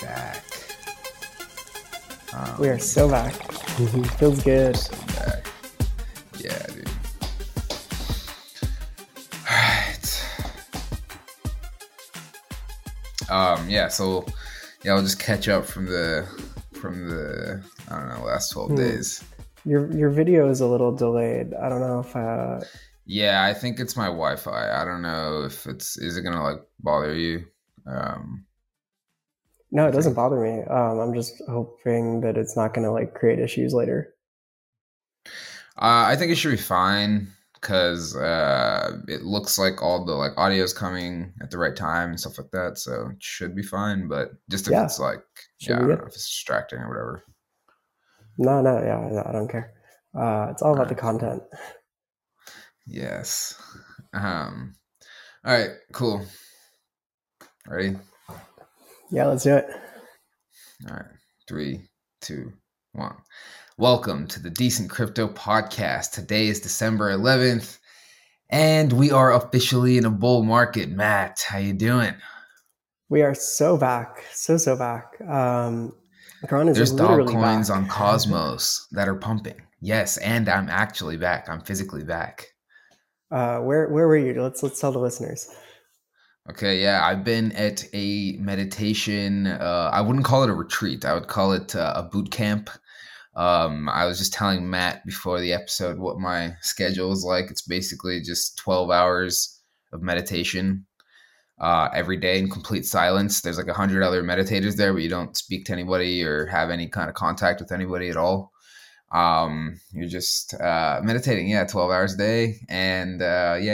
back. We are so back. Feels good. Back. Yeah, dude. All right. Yeah. So, yeah, I'll just catch up from the I don't know, last 12 days. Your video is a little delayed. I don't know if. Yeah, I think it's my Wi-Fi. I don't know if is it gonna like bother you? No, it doesn't bother me. I'm just hoping that it's not gonna like create issues later. I think it should be fine because it looks like all the like audio is coming at the right time and stuff like that, so it should be fine. But just if it's like I don't know if it's distracting or whatever. No, yeah, I don't care. It's all about the content. Yes. All right, cool. Ready? Yeah, let's do it. All right, 3, 2, 1. Welcome to the Decent Crypto Podcast. Today is December 11th, and we are officially in a bull market. Matt, how you doing? We are so back, so back. There's dog coins back on Cosmos that are pumping. Yes, and I'm actually back. I'm physically back. Where were you? Let's tell the listeners. Okay, yeah, I've been at a meditation. I wouldn't call it a retreat. I would call it a boot camp. I was just telling Matt before the episode what my schedule is like. It's basically just 12 hours of meditation every day in complete silence. There's like 100 other meditators there, but you don't speak to anybody or have any kind of contact with anybody at all. You're just meditating, 12 hours a day, and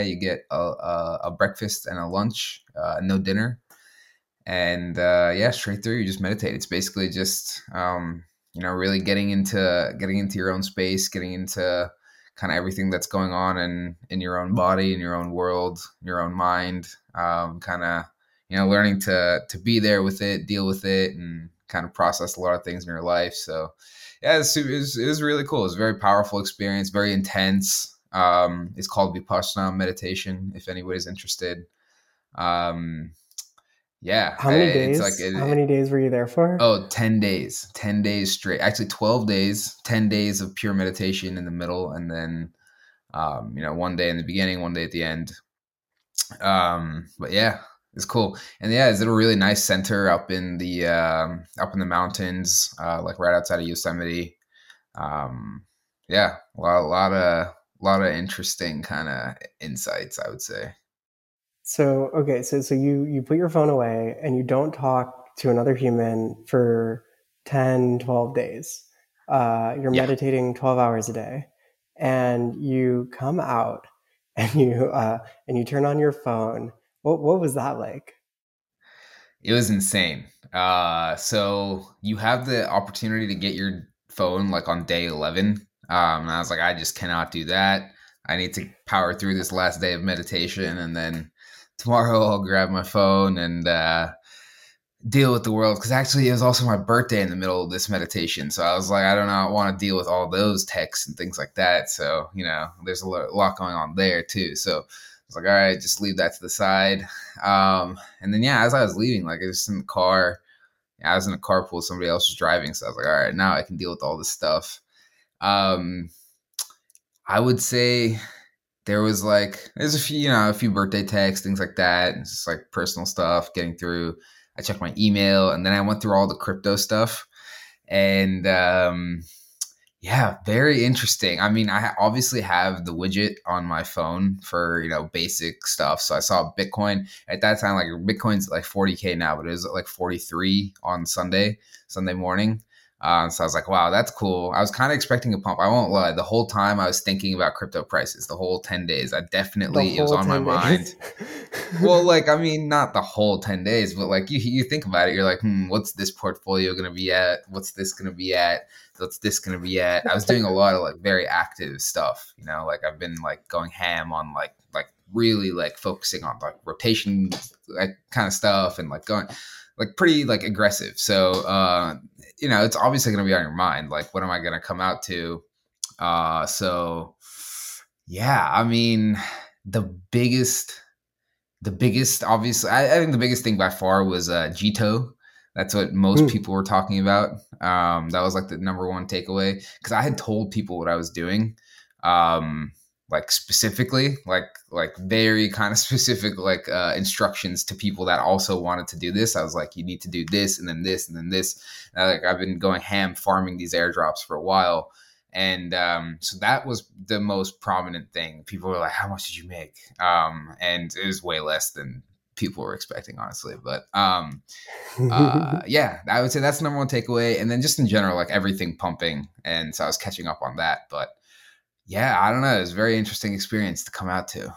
you get a breakfast and a lunch, no dinner, and straight through you just meditate. It's basically just really getting into your own space, getting into kind of everything that's going on in your own body, in your own world, in your own mind, learning to be there with it, deal with it, and kind of process a lot of things in your life. So yeah, it was really cool. It was a very powerful experience, very intense. It's called Vipassana meditation, if anybody's interested. How many days? How many days were you there for? Oh, 10 days. 10 days straight. Actually, 12 days. 10 days of pure meditation in the middle, and then, 1 day in the beginning, 1 day at the end. But yeah, it's cool. And yeah, it's at a really nice center up in the mountains, like right outside of Yosemite. A lot of interesting kind of insights, I would say. So, okay. So you put your phone away and you don't talk to another human for 10, 12 days. You're meditating 12 hours a day, and you come out and you turn on your phone. What was that like? It was insane. So you have the opportunity to get your phone like on day 11. And I was like, I just cannot do that. I need to power through this last day of meditation, and then tomorrow I'll grab my phone and deal with the world. Because actually it was also my birthday in the middle of this meditation. So I was like, I don't know, I want to deal with all those texts and things like that. So, there's a lot going on there too. So I was like, all right, just leave that to the side. And then, as I was leaving, like I was in the car. I was in a carpool. Somebody else was driving. So I was like, all right, now I can deal with all this stuff. I would say there was like, there's a few birthday texts, things like that. And just like personal stuff getting through. I checked my email, and then I went through all the crypto stuff. And very interesting. I mean, I obviously have the widget on my phone for, basic stuff. So I saw Bitcoin at that time, like Bitcoin's like 40K now, but it was like 43 on Sunday morning. So I was like, wow, that's cool. I was kind of expecting a pump. I won't lie. The whole time I was thinking about crypto prices, the whole 10 days. It was on my mind. Well, not the whole 10 days, but like you think about it, you're like, what's this portfolio going to be at? What's this going to be at? What's this going to be at? I was doing a lot of like very active stuff, I've been like going ham on like really like focusing on like rotation, like kind of stuff, and like going like pretty like aggressive. So, it's obviously going to be on your mind. Like, what am I going to come out to? The biggest obviously, I think the biggest thing by far was Jito. That's what most people were talking about. That was like the number one takeaway, because I had told people what I was doing, like specifically, like very kind of specific, like instructions to people that also wanted to do this. I was like, you need to do this and then this and then this. And like I've been going ham farming these airdrops for a while. And so that was the most prominent thing. People were like, how much did you make? And it was way less than people were expecting, honestly. But yeah, I would say that's the number one takeaway. And then just in general, like everything pumping. And so I was catching up on that. But yeah, I don't know. It was a very interesting experience to come out to.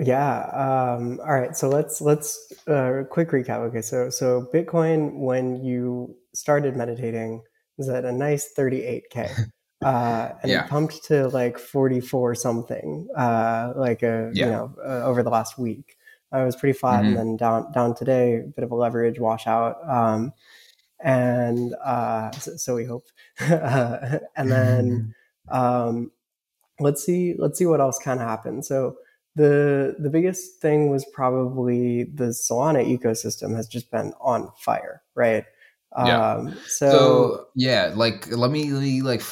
Yeah. All right. So let's quick recap. Okay. So Bitcoin, when you started meditating, was at a nice 38K. And it pumped to like 44 something, over the last week. It was pretty flat, and then down today, a bit of a leverage washout. So we hope. And then let's see what else can happen. So the biggest thing was probably the Solana ecosystem has just been on fire, right? Let me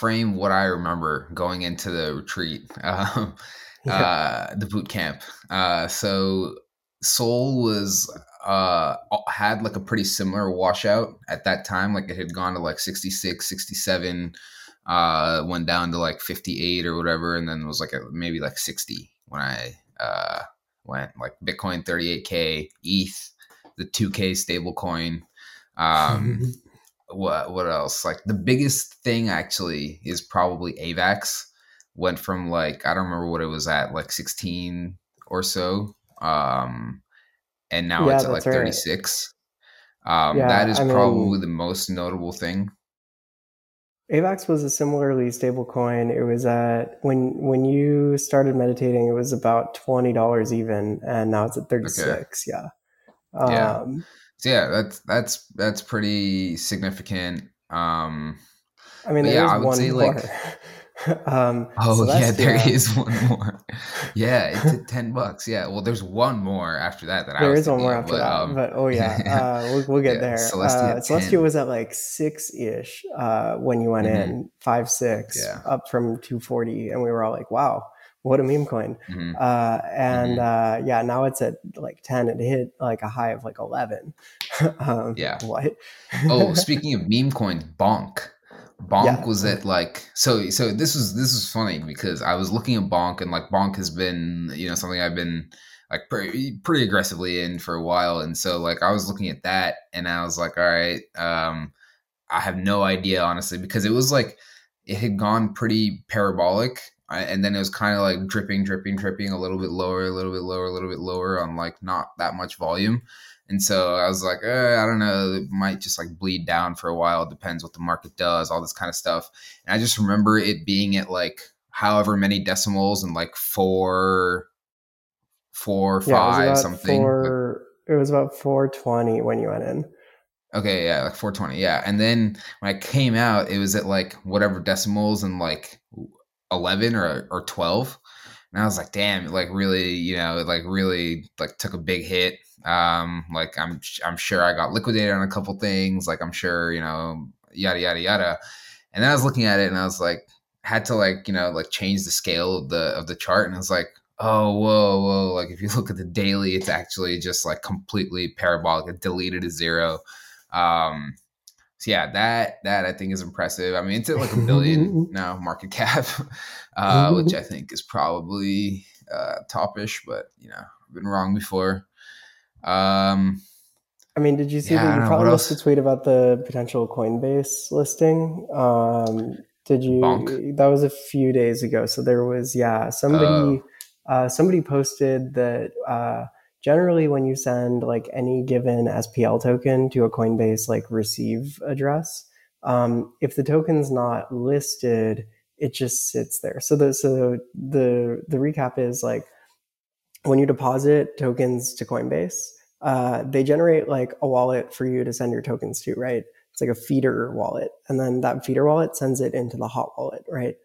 frame what I remember going into the retreat, the boot camp. So Sol was, had like a pretty similar washout at that time. Like it had gone to like 66, 67, went down to like 58 or whatever. And then it was like maybe like 60 when I, went like Bitcoin 38K, ETH, the 2K stable coin. What else? Like the biggest thing actually is probably AVAX went from like, I don't remember what it was at, like 16 or so. And now it's at like 36. Right. That is probably the most notable thing. AVAX was a similarly stable coin. It was at, when you started meditating, it was about $20 even, and now it's at 36. Okay. So yeah, that's pretty significant. I mean, I would say more. Celestia. Yeah, there is one more. Yeah, it's at $10. Yeah, well, there's one more after that. We'll get there. Celestia was at like 6-ish when you went in, 5-6, up from 240, and we were all like, wow. What a meme coin. Now it's at like 10. It hit like a high of like 11. What? Speaking of meme coins, Bonk was at like, so this is funny because I was looking at Bonk, and like Bonk has been, something I've been like pretty aggressively in for a while. And so like, I was looking at that and I was like, all right, I have no idea, honestly, because it was like, it had gone pretty parabolic. And then it was kind of like dripping a little bit lower, on like not that much volume. And so I was like, I don't know, it might just like bleed down for a while. It depends what the market does, all this kind of stuff. And I just remember it being at like however many decimals and like it was about 420 when you went in. Okay. Yeah. Like 420. Yeah. And then when I came out, it was at like whatever decimals and like 11 or 12, and I was like, damn, it like really, it took a big hit. Like I'm sure I got liquidated on a couple things. Like I'm sure, yada yada. And then I was looking at it and I was like, had to like, change the scale of the chart. And I was like, whoa. Like if you look at the daily, it's actually just like completely parabolic. It deleted a zero. So yeah, that I think is impressive. I mean, it's at like $1 billion now market cap, which I think is probably top-ish, but I've been wrong before. I mean, did you see that you probably missed a tweet about the potential Coinbase listing? Did you? Bonk. That was a few days ago. So there was somebody posted that. Generally, when you send like any given SPL token to a Coinbase like receive address, if the token's not listed, it just sits there. So the recap is like when you deposit tokens to Coinbase, they generate like a wallet for you to send your tokens to, right? It's like a feeder wallet, and then that feeder wallet sends it into the hot wallet, right?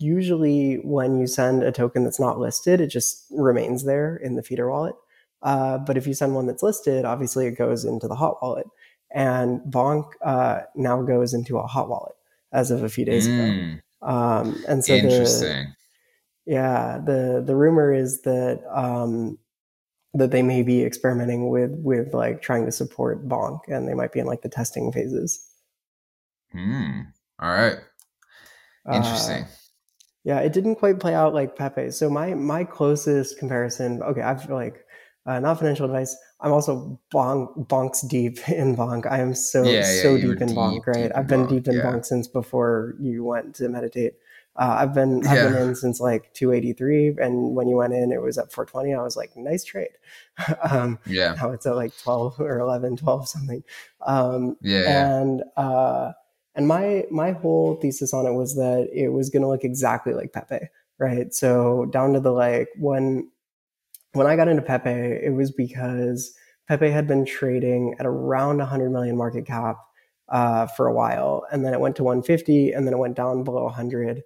Usually when you send a token that's not listed, it just remains there in the feeder wallet. But if you send one that's listed, obviously it goes into the hot wallet. And Bonk now goes into a hot wallet as of a few days ago. And so interesting. The rumor is that that they may be experimenting with like trying to support Bonk, and they might be in like the testing phases. All right. Interesting. Yeah, it didn't quite play out like Pepe. So my closest comparison, okay, I feel like not financial advice. I'm also bonks deep in Bonk. I am so deep in Bonk, right? I've been deep in Bonk since before you went to meditate. I've been in since like 283, and when you went in, it was at 420. I was like, nice trade. Now it's at like 12 or 11, 12 something. And my whole thesis on it was that it was going to look exactly like Pepe, right? So down to the like when I got into Pepe, it was because Pepe had been trading at around 100 million market cap for a while, and then it went to 150, and then it went down below 100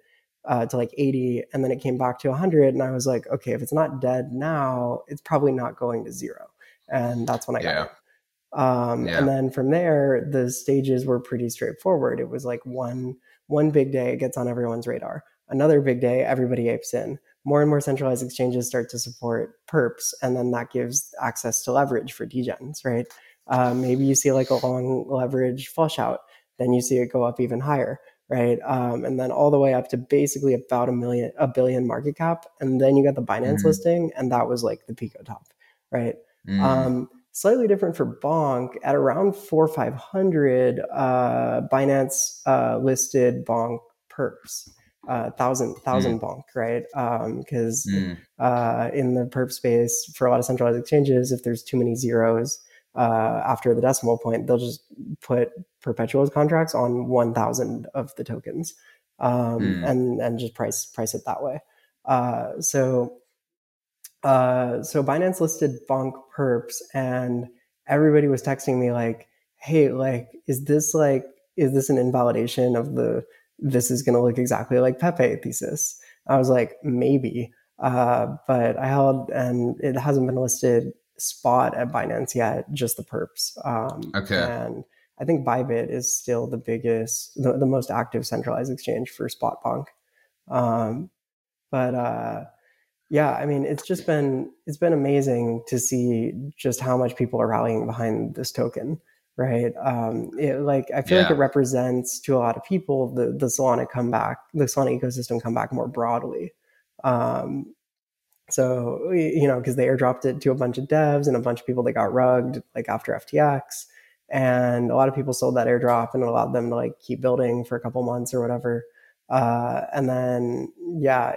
to like 80, and then it came back to 100, and I was like, okay, if it's not dead now, it's probably not going to zero, and that's when I got it. And then from there, the stages were pretty straightforward. It was like one big day, it gets on everyone's radar. Another big day, everybody apes in. More and more centralized exchanges start to support perps, and then that gives access to leverage for degens, right? Maybe you see like a long leverage flush out, then you see it go up even higher, right? And then all the way up to basically about a billion market cap, and then you got the Binance listing, and that was like the Pico top, right? Slightly different for Bonk. At around 4,500, Binance listed Bonk perps, 1,000 Bonk, right? Because in the perp space, for a lot of centralized exchanges, if there's too many zeros after the decimal point, they'll just put perpetual contracts on 1,000 of the tokens and just price it that way. So Binance listed Bonk perps, and everybody was texting me like, hey, is this an invalidation of this is going to look exactly like Pepe thesis? I was like, maybe, but I held, and it hasn't been listed spot at Binance yet, just the perps. And I think Bybit is still the biggest, the most active centralized exchange for spot Bonk. Yeah, I mean, it's been amazing to see just how much people are rallying behind this token, right? I feel like it represents to a lot of people the Solana comeback, the Solana ecosystem comeback more broadly. So you know, because they airdropped it to a bunch of devs and a bunch of people that got rugged like after FTX, and a lot of people sold that airdrop and allowed them to like keep building for a couple months or whatever. And then,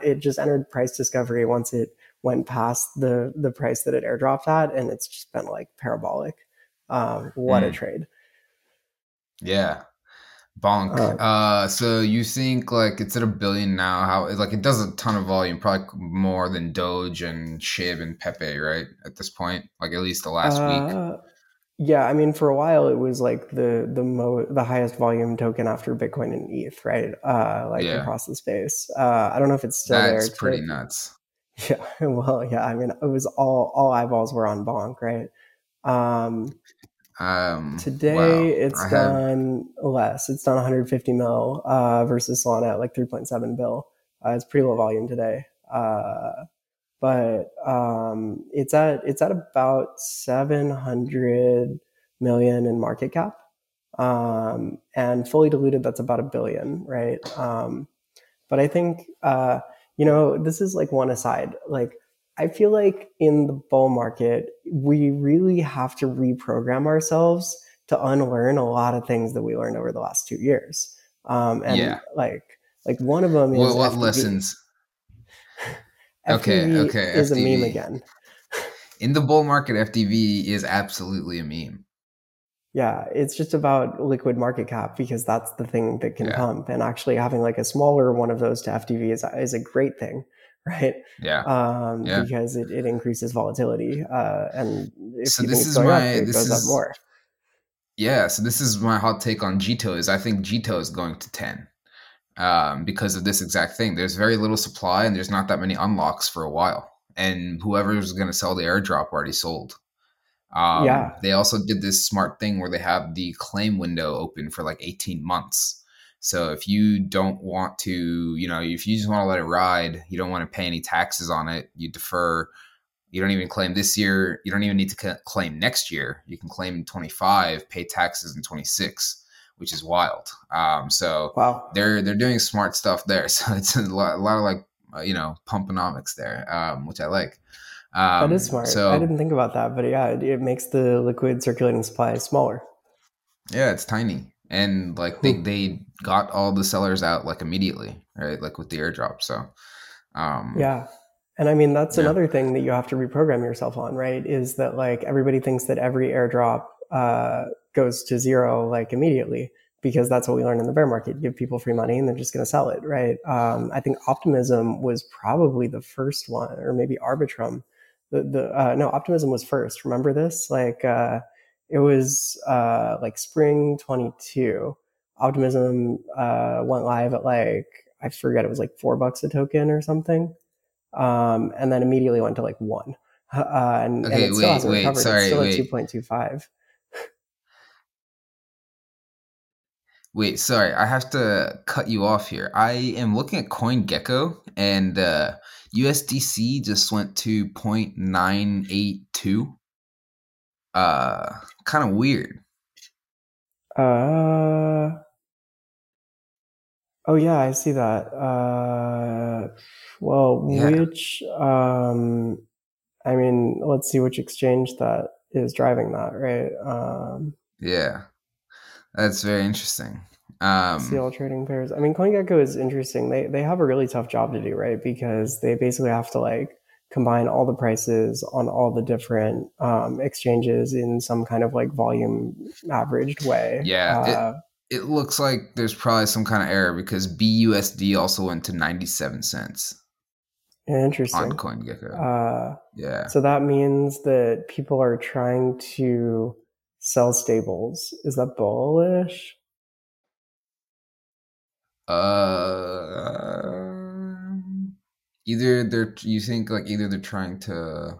it just entered price discovery once it went past the price that it airdropped at, and it's just been like parabolic. What a trade. Yeah. Bonk. So you think like it's at $1 billion now, how like it does a ton of volume, probably more than Doge and Shib and Pepe, right? At this point, like at least the last week. Yeah, I mean, for a while it was like the highest volume token after Bitcoin and ETH, right? Across the space. I don't know if it's still there. That's pretty nuts. Yeah, well, yeah. I mean, it was all eyeballs were on Bonk, right? Today done less. It's done 150 mil versus Solana at like 3.7 bill. It's pretty low volume today. But it's at about 700 million in market cap, and fully diluted, that's about $1 billion, right? But I think this is like one aside. Like I feel like in the bull market, we really have to reprogram ourselves to unlearn a lot of things that we learned over the last 2 years. Like one of them is what FTV. Lessons. FTV is FTV. A meme again. In the bull market, FTV is absolutely a meme. Yeah, it's just about liquid market cap because that's the thing that can pump. And actually having like a smaller one of those to FTV is a great thing, right? Yeah. Because it increases volatility. And if so you this think it's is my, up, it this goes is, up more. Yeah, so this is my hot take on Jito is I think Jito is going to 10. Because of this exact thing, there's very little supply and there's not that many unlocks for a while. and whoever's going to sell the airdrop already sold. They also did this smart thing where they have the claim window open for like 18 months. So if you don't want to, you know, if you just want to let it ride, you don't want to pay any taxes on it, you defer, you don't even claim this year. You don't even need to claim next year. You can claim 25, pay taxes in 26, which is wild. They're doing smart stuff there. So it's a lot of like, you know, pumponomics there, which I like. That is smart. So, I didn't think about that, but yeah, it makes the liquid circulating supply smaller. Yeah, it's tiny. And like they got all the sellers out like immediately, right? Like with the airdrop. So yeah. And I mean, that's another thing that you have to reprogram yourself on, right? Is that like everybody thinks that every airdrop goes to zero like immediately, because that's what we learned in the bear market. Give people free money and they're just going to sell it, right? I think Optimism was probably the first one, or maybe Arbitrum. Optimism was first. Remember this? It was like spring 22. Optimism went live at like, I forget, it was like $4 a token or something. And then immediately went to like $1. And it still hasn't recovered. It's still at 2.25. Wait, sorry, I have to cut you off here. I am looking at CoinGecko, and USDC just went to 0.982. Kind of weird. Oh yeah, I see that. Let's see which exchange that is driving that, right? Yeah. That's very interesting. See all trading pairs. I mean, CoinGecko is interesting. They have a really tough job to do, right? Because they basically have to like combine all the prices on all the different exchanges in some kind of like volume averaged way. Yeah. It looks like there's probably some kind of error, because BUSD also went to 97 cents. Interesting. On CoinGecko. So that means that people are trying to sell stables. Is that bullish? Either they're trying to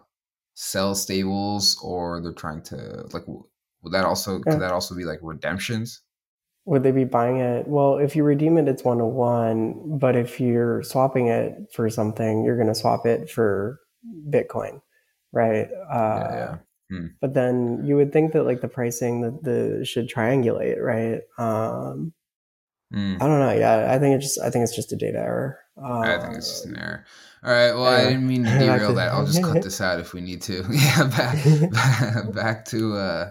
sell stables, or they're trying to like, could that also be like redemptions? Would they be buying it? Well, if you redeem it, it's 1-to-1, but if you're swapping it for something, you're going to swap it for Bitcoin, right? But then you would think that like the pricing that should triangulate, right? I don't know. Yeah, I think it's just a data error. I think it's just an error. All right. Well, I didn't mean to derail that. I'll just cut this out if we need to. Yeah, back to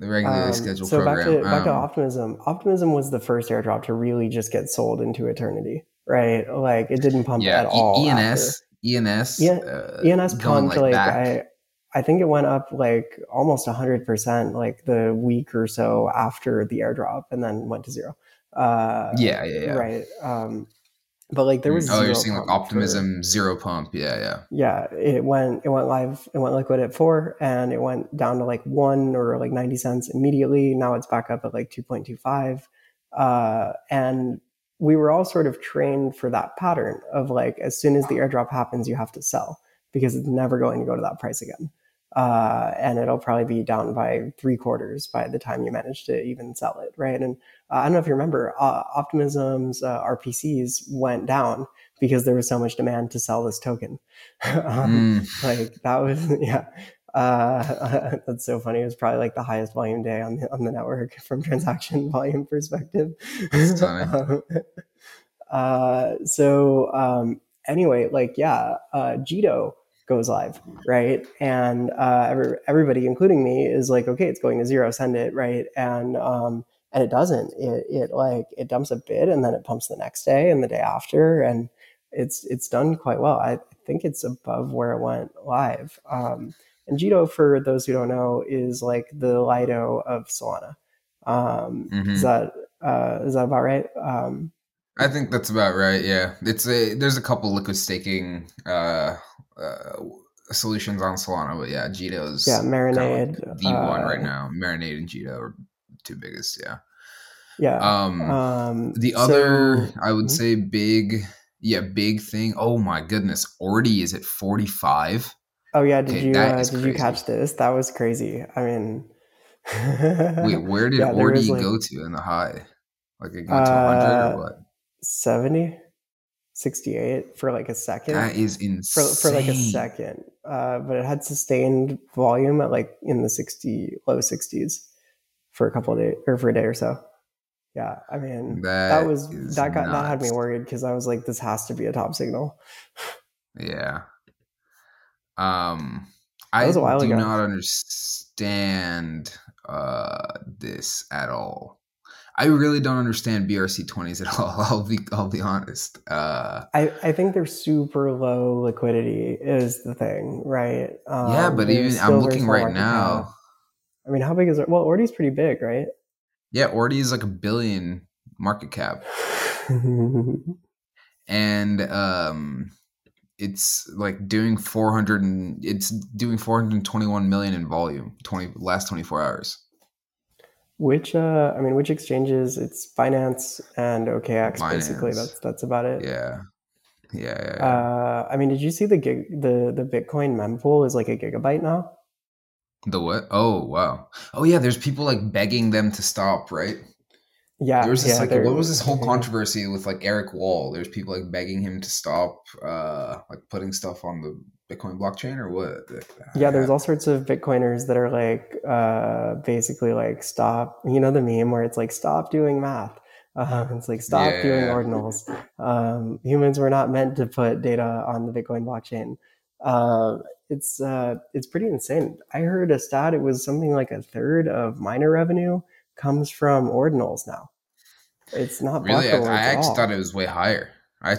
the regularly scheduled program. Back to Optimism. Optimism was the first airdrop to really just get sold into eternity, right? Like it didn't pump at all. ENS pumped like that. I think it went up like almost 100%, like the week or so after the airdrop, and then went to zero. Right. But like there was zero. You're seeing like Optimism zero pump. Yeah. It went live. It went liquid at 4, and it went down to like 1 or like 90 cents immediately. Now it's back up at like 2.25. And we were all sort of trained for that pattern of like, as soon as the airdrop happens, you have to sell, because it's never going to go to that price again. And it'll probably be down by 3/4 by the time you manage to even sell it, right? And I don't know if you remember, Optimism's RPCs went down because there was so much demand to sell this token. That's so funny. It was probably like the highest volume day on the network from transaction volume perspective. That's funny. Anyway, like, Jito goes live, right? And everybody, including me, is like, okay, it's going to zero, send it, right? And it doesn't. It dumps a bid, and then it pumps the next day and the day after, and it's done quite well. I think it's above where it went live. And Jito, for those who don't know, is like the Lido of Solana. Is that about right? I think that's about right. Yeah, there's a couple liquid staking solutions on Solana, but yeah, Jito's Marinade kind of like the one right now. Marinade and Jito are two biggest. The other I would say big Yeah, big thing. Oh my goodness, Ordi is at 45. Oh yeah, did you catch this? That was crazy. I mean, wait, where did Ordi go to in the high? Like it got to 100 or what? 70, 68 for like a second. That is insane. For like a second, but it had sustained volume at like in the low 60s for a couple of days or for a day or so. Yeah, I mean that had me worried because I was like, this has to be a top signal. Yeah. I do not understand this at all. I really don't understand BRC20s at all. I'll be honest. I think they're super low liquidity is the thing, right? Yeah, but even I'm looking right now. I mean, how big is it? Well, Ordi's pretty big, right? Yeah, Ordi is like $1 billion market cap. And it's like doing 400 and it's doing 421 million in volume last 24 hours. Which exchanges? It's Binance and OKX basically. That's about it. Yeah. I mean, did you see the Bitcoin mempool is like a gigabyte now? The what? Oh, wow. Oh, yeah. There's people like begging them to stop, right? Yeah. There was this what was this whole controversy with like Eric Wall? There's people like begging him to stop, like putting stuff on the Bitcoin blockchain or what? Yeah. There's all sorts of Bitcoiners that are like, basically like stop, you know, the meme where it's like, stop doing math. It's like, stop doing ordinals. Humans were not meant to put data on the Bitcoin blockchain. It's pretty insane. I heard a stat. It was something like a third of miner revenue comes from ordinals now. It's not really. I actually thought it was way higher. I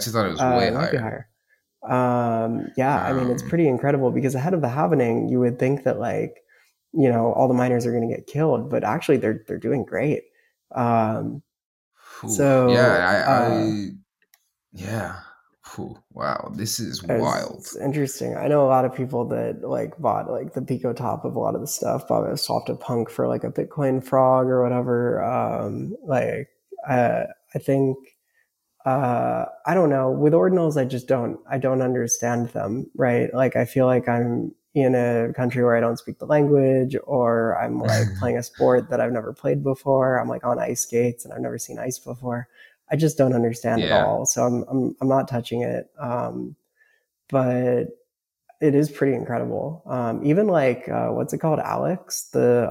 mean, it's pretty incredible because ahead of the halvening, you would think that like, you know, all the miners are going to get killed, but actually they're doing great. Wow, this is wild. It's interesting. I know a lot of people that like bought like the Pico top of a lot of the stuff. Bought a soft a punk for like a Bitcoin frog or whatever. I think I don't know. With ordinals, I don't understand them, right? Like I feel like I'm in a country where I don't speak the language, or I'm like playing a sport that I've never played before. I'm like on ice skates and I've never seen ice before. I just don't understand it all, so I'm not touching it. But it is pretty incredible. Even like what's it called, Alex? The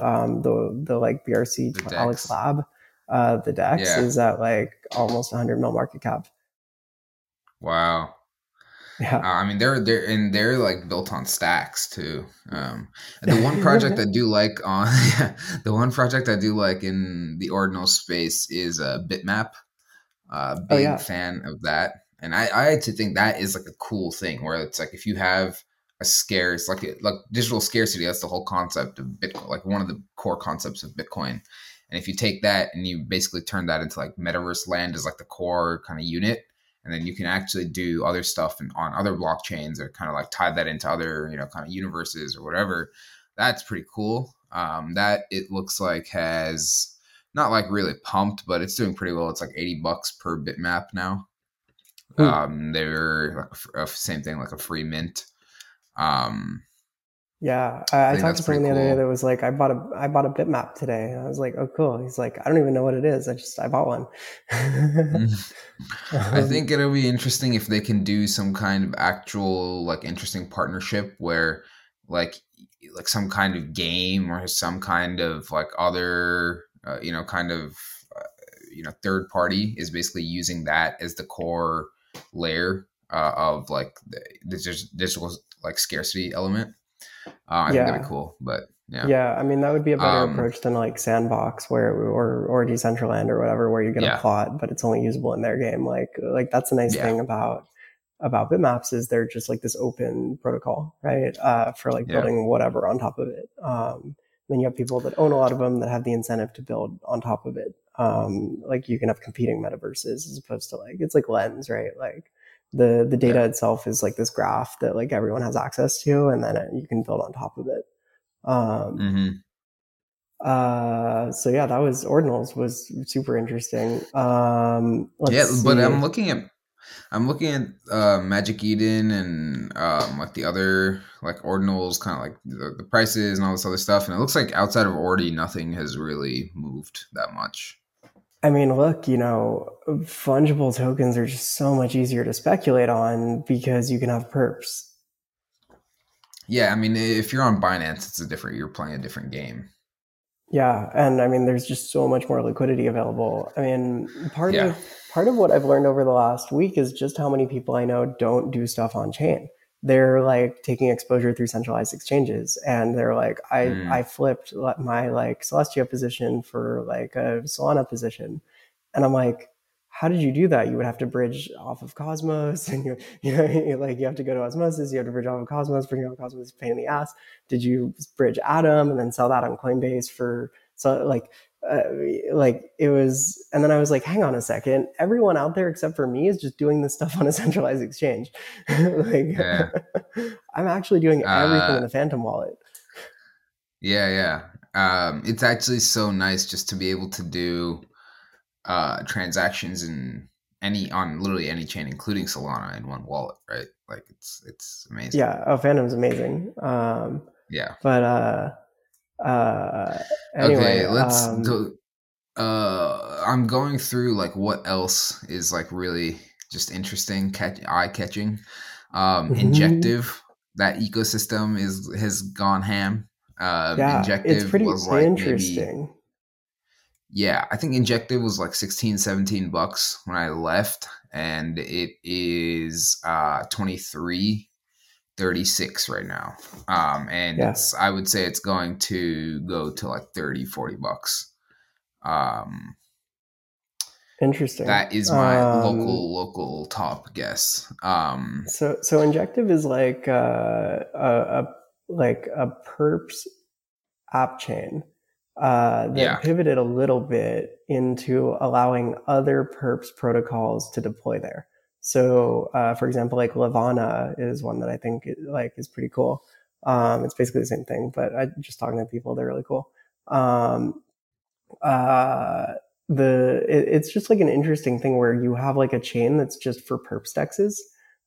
like BRC the Alex Lab, the DEX is at like almost 100 mil market cap. Wow. Yeah, I mean they're like built on Stacks too. The one project I do like in the ordinal space is Bitmap. Big fan of that. And I actually think that is like a cool thing where it's like if you have a scarce, like digital scarcity, that's the whole concept of Bitcoin, like one of the core concepts of Bitcoin. And if you take that and you basically turn that into like metaverse land is like the core kind of unit. And then you can actually do other stuff on other blockchains or kind of like tie that into other, you know, kind of universes or whatever. That's pretty cool. That it looks like has... not like really pumped, but it's doing pretty well. It's like $80 per bitmap now. They're like same thing, like a free mint. I talked to someone the other day that was like, I bought a bitmap today. And I was like, oh, cool. He's like, I don't even know what it is. I bought one. I think it'll be interesting if they can do some kind of actual like interesting partnership where like some kind of game or some kind of like other... third party is basically using that as the core layer of like the digital like scarcity element. I think that'd be cool, but I mean that would be a better approach than like Sandbox or Decentraland or whatever, where you get a plot, but it's only usable in their game. Like that's the nice thing about Bitmaps is they're just like this open protocol, right? For like building whatever on top of it. Then you have people that own a lot of them that have the incentive to build on top of it. Like you can have competing metaverses as opposed to like, it's like Lens, right? Like the data itself is like this graph that like everyone has access to, and then you can build on top of it. That was ordinals was super interesting. But I'm looking at I'm looking at Magic Eden and like the other like Ordinals, kind of like the prices and all this other stuff. And it looks like outside of Ordi, nothing has really moved that much. I mean, look, you know, fungible tokens are just so much easier to speculate on because you can have perps. Yeah, I mean, if you're on Binance, it's a different, you're playing a different game. Yeah, and I mean, there's just so much more liquidity available. I mean, part of what I've learned over the last week is just how many people I know don't do stuff on chain. They're like taking exposure through centralized exchanges, and they're like, I flipped my like Celestia position for like a Solana position, and I'm like, how did you do that? You would have to bridge off of Cosmos, and you have to go to Osmosis. You have to bridge off of Cosmos. Bridging off Cosmos is a pain in the ass. Did you bridge Atom and then sell that on Coinbase for so like it was? And then I was like, hang on a second. Everyone out there except for me is just doing this stuff on a centralized exchange. Like yeah. I'm actually doing everything in the Phantom wallet. Yeah, yeah. It's actually so nice just to be able to do transactions on literally any chain, including Solana, in one wallet, right? Like it's amazing. Yeah. Oh, Phantom's amazing. Yeah. But anyway, okay, let's go. I'm going through like what else is like really just interesting, eye catching. Injective, that ecosystem has gone ham. Yeah, Injective it's pretty was like interesting. Yeah, I think Injective was like $16-17 when I left, and it is $23.36 right now. And yes. I would say it's going to go to like $30-40. Interesting. That is my local top guess. So Injective is like a perps app chain. Pivoted a little bit into allowing other perps protocols to deploy there. So, for example, like Lavana is one that I think is pretty cool. It's basically the same thing, but I just talking to people, they're really cool. It's just like an interesting thing where you have like a chain that's just for perp stexes.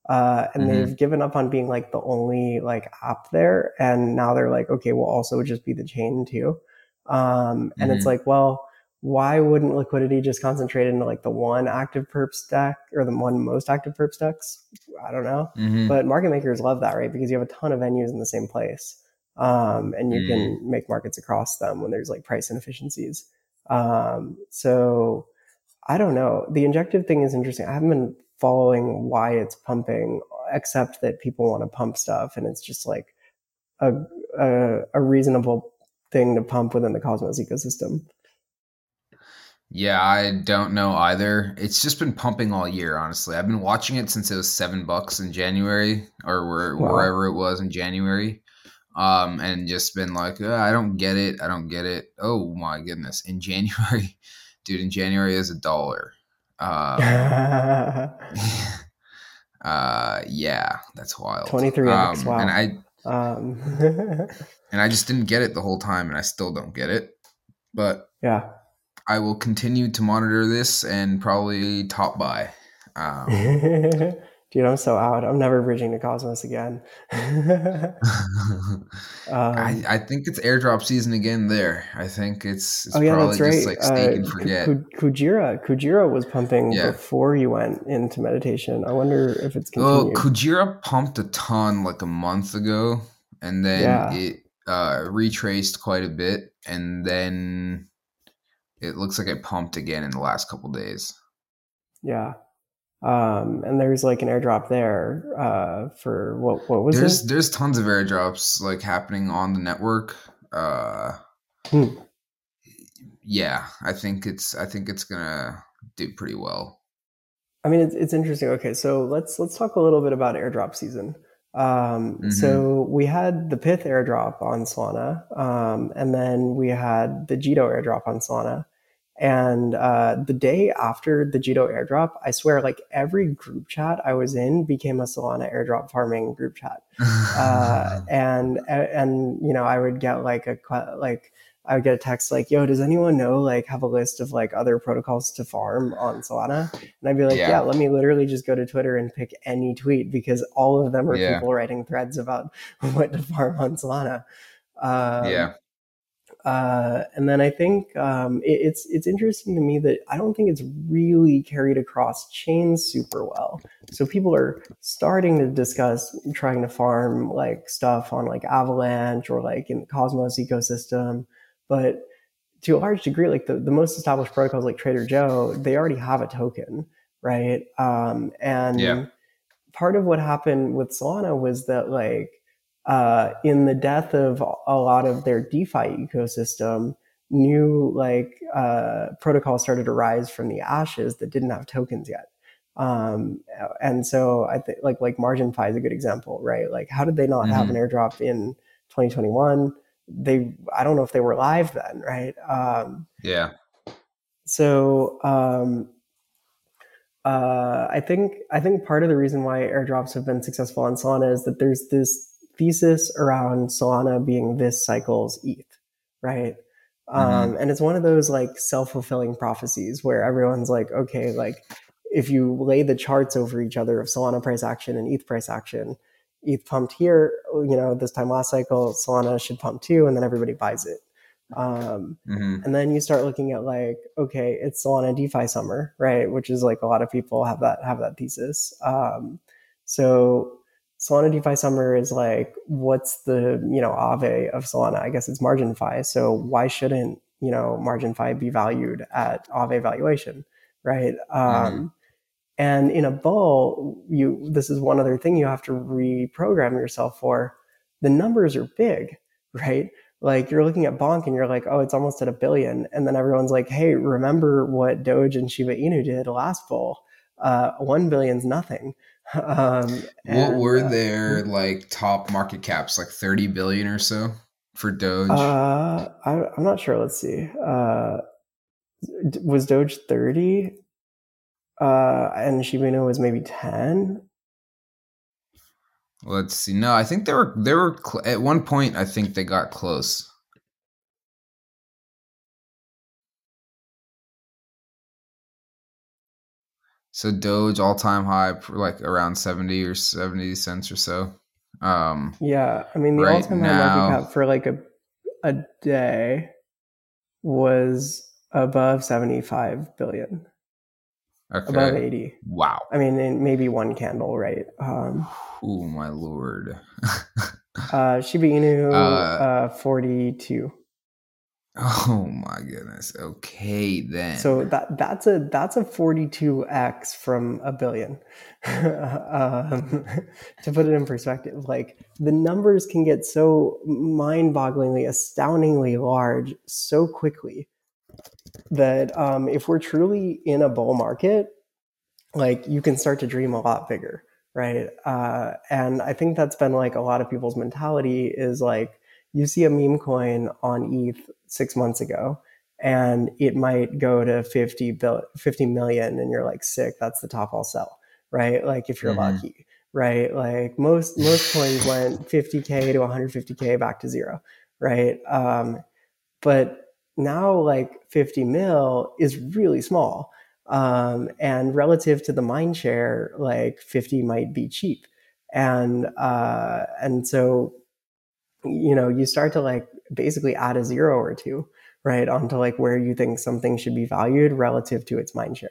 And they've given up on being like the only like app there. And now they're like, okay, we'll also just be the chain too. And it's like, well, why wouldn't liquidity just concentrate into like the one active perp stack or the one most active perp stacks? I don't know. But market makers love that, right? Because you have a ton of venues in the same place. And you can make markets across them when there's like price inefficiencies. So I don't know. The Injective thing is interesting. I haven't been following why it's pumping, except that people want to pump stuff. And it's just like a reasonable thing to pump within the Cosmos ecosystem. Yeah, I don't know either. It's just been pumping all year, honestly. I've been watching it since it was $7 in January or wherever it was in January. And just been like, oh, I don't get it. Oh my goodness. In January, dude, is $1. Yeah, that's wild. 23x, wow. And and I just didn't get it the whole time, and I still don't get it. But yeah, I will continue to monitor this and probably top buy. Dude, I'm so out. I'm never bridging to Cosmos again. I think it's airdrop season again there. I think it's probably that's just right. Like stake and forget. Kujira was pumping before you went into meditation. I wonder if it's continued. Oh, Kujira pumped a ton like a month ago, and then it retraced quite a bit, and then it looks like it pumped again in the last couple days. Yeah. And there's like an airdrop there for what was there's, it? There's tons of airdrops like happening on the network. Yeah, I think it's gonna do pretty well. I mean, it's interesting. Okay, so let's talk a little bit about airdrop season. So we had the Pith airdrop on Solana, and then we had the Jito airdrop on Solana, And the day after the Jito airdrop, I swear, like every group chat I was in became a Solana airdrop farming group chat. And you know, I would get I would get a text like, yo, does anyone know, like, have a list of like other protocols to farm on Solana? And I'd be like, yeah, let me literally just go to Twitter and pick any tweet, because all of them are people writing threads about what to farm on Solana. And then I think it's interesting to me that I don't think it's really carried across chains super well. So people are starting to discuss trying to farm like stuff on like Avalanche or like in the Cosmos ecosystem. But to a large degree, like the most established protocols like Trader Joe, they already have a token, right? Part of what happened with Solana was that like, in the death of a lot of their DeFi ecosystem, new like protocols started to rise from the ashes that didn't have tokens yet. And so I think like MarginFi is a good example, right? Like, how did they not have an airdrop in 2021? I don't know if they were live then, right? I think part of the reason why airdrops have been successful on Solana is that there's this thesis around Solana being this cycle's ETH, right? And it's one of those like self-fulfilling prophecies where everyone's like, okay, like if you lay the charts over each other of Solana price action and ETH price action, ETH pumped here, you know, this time last cycle, Solana should pump too, and then everybody buys it. And then you start looking at like, okay, it's Solana DeFi summer, right? Which is like a lot of people have that thesis. So Solana DeFi Summer is like, what's the, you know, Aave of Solana? I guess it's MarginFi. So why shouldn't, you know, MarginFi be valued at Aave valuation, right? And in a bull, this is one other thing you have to reprogram yourself for. The numbers are big, right? Like you're looking at Bonk and you're like, oh, it's almost at $1 billion. And then everyone's like, hey, remember what Doge and Shiba Inu did last bull? 1 billion's nothing. What were their like top market caps, like 30 billion or so for Doge? I'm not sure. Let's see. Was Doge 30? And Shiba Inu was maybe 10. Let's see. No, I think they were at one point. I think they got close. So Doge all-time high, like around 70 or 70 cents or so. I mean, the right all-time high market cap for like a day was above 75 billion. Okay. Above 80. Wow. I mean, in maybe one candle, right? Oh, my Lord. Shiba Inu, 42. Oh my goodness. Okay, then. So that's a 42x from $1 billion. To put it in perspective, like the numbers can get so mind-bogglingly, astoundingly large so quickly that if we're truly in a bull market, like you can start to dream a lot bigger, right? And I think that's been like a lot of people's mentality is like, you see a meme coin on ETH 6 months ago, and it might go to 50 million, and you're like, sick, that's the top I'll sell, right? Like if you're lucky, right? Like most coins went 50K to 150K back to zero, right? But now like 50 mil is really small. And relative to the mind share, like 50 might be cheap. And so, you know, you start to like basically add a zero or two, right, onto like where you think something should be valued relative to its mindshare,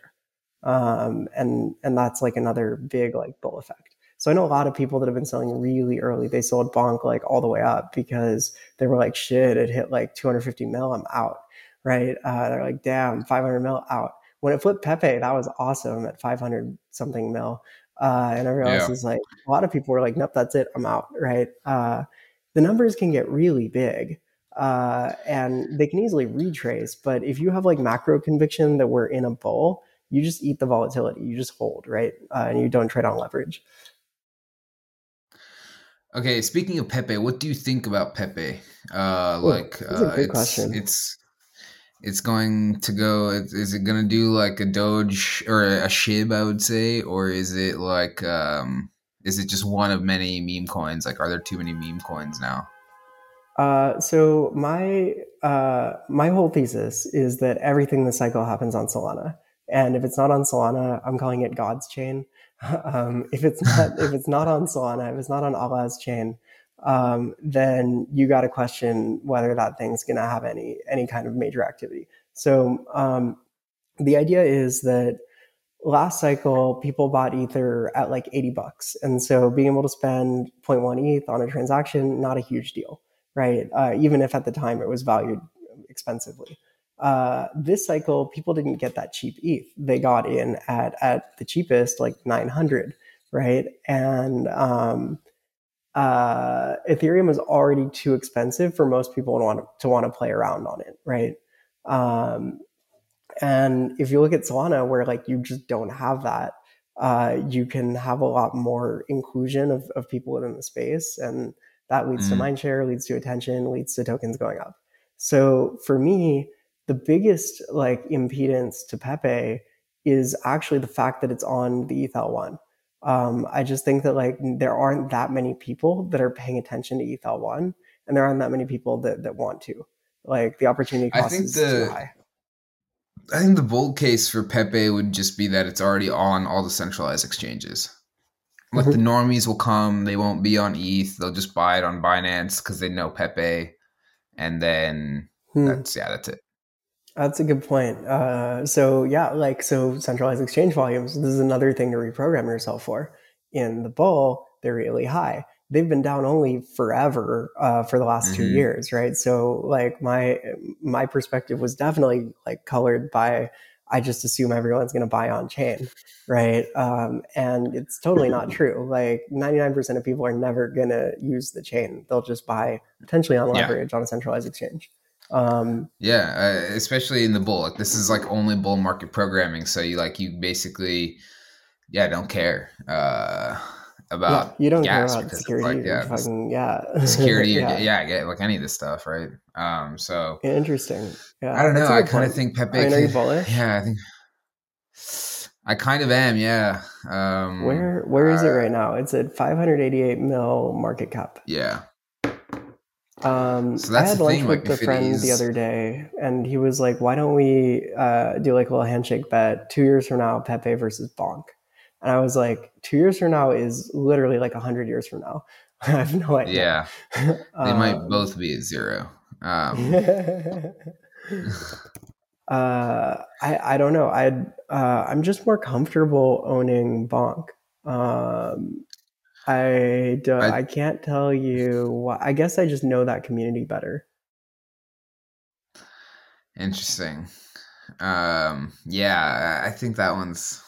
and that's like another big like bull effect. So I know a lot of people that have been selling really early. They sold Bonk like all the way up because they were like, shit, it hit like 250 mil, I'm out, right? They're like, damn, 500 mil out. When it flipped Pepe, that was awesome at 500 something mil, and everyone else is like, a lot of people were like, nope, that's it, I'm out, right? The numbers can get really big, and they can easily retrace. But if you have like macro conviction that we're in a bull, you just eat the volatility. You just hold, right? And you don't trade on leverage. Okay. Speaking of Pepe, what do you think about Pepe? That's a good question. It's it's going to go, is it going to do like a Doge or a SHIB, I would say, or is it like, is it just one of many meme coins? Like, are there too many meme coins now? So my whole thesis is that everything in the cycle happens on Solana. And if it's not on Solana, I'm calling it God's chain. If it's not on Solana, if it's not on Aave's chain, then you got to question whether that thing's going to have any kind of major activity. So the idea is that last cycle, people bought Ether at like $80. And so being able to spend 0.1 ETH on a transaction, not a huge deal, right? Even if at the time it was valued expensively. This cycle, people didn't get that cheap ETH. They got in at the cheapest, like 900, right? And Ethereum was already too expensive for most people to want to play around on it, right? And if you look at Solana, where like you just don't have that, you can have a lot more inclusion of people within the space, and that leads to mindshare, leads to attention, leads to tokens going up. So for me, the biggest like impedance to Pepe is actually the fact that it's on the ETHL1. I just think that like there aren't that many people that are paying attention to ETHL1, and there aren't that many people that want to. Like the opportunity cost is too high. I think the bold case for Pepe would just be that it's already on all the centralized exchanges. Like the normies will come, they won't be on ETH, they'll just buy it on Binance because they know Pepe, and then that's it. That's a good point. So centralized exchange volumes, this is another thing to reprogram yourself for. In the bull, they're really high. They've been down only forever for the last 2 years, right? So like my perspective was definitely like colored by, I just assume everyone's going to buy on chain, right? And it's totally not true. Like 99% of people are never going to use the chain. They'll just buy potentially on leverage on a centralized exchange. Especially in the bull, like this is like only bull market programming, so you basically don't care about you don't care about security security like any of this stuff, right? So interesting. I don't know, I kind of think Pepe, I mean, are you bullish? Yeah, I think I kind of am, yeah. Where is it right now? It's at 588 mil market cap. Yeah. So that's I had lunch with a friend the other day, and he was like, why don't we do like a little handshake bet 2 years from now, Pepe versus Bonk? And I was like, 2 years from now is literally like 100 years from now. I have no idea. Yeah, they might both be at zero. I don't know. I'm just more comfortable owning Bonk. I can't tell you why. I guess I just know that community better. Interesting. I think that one's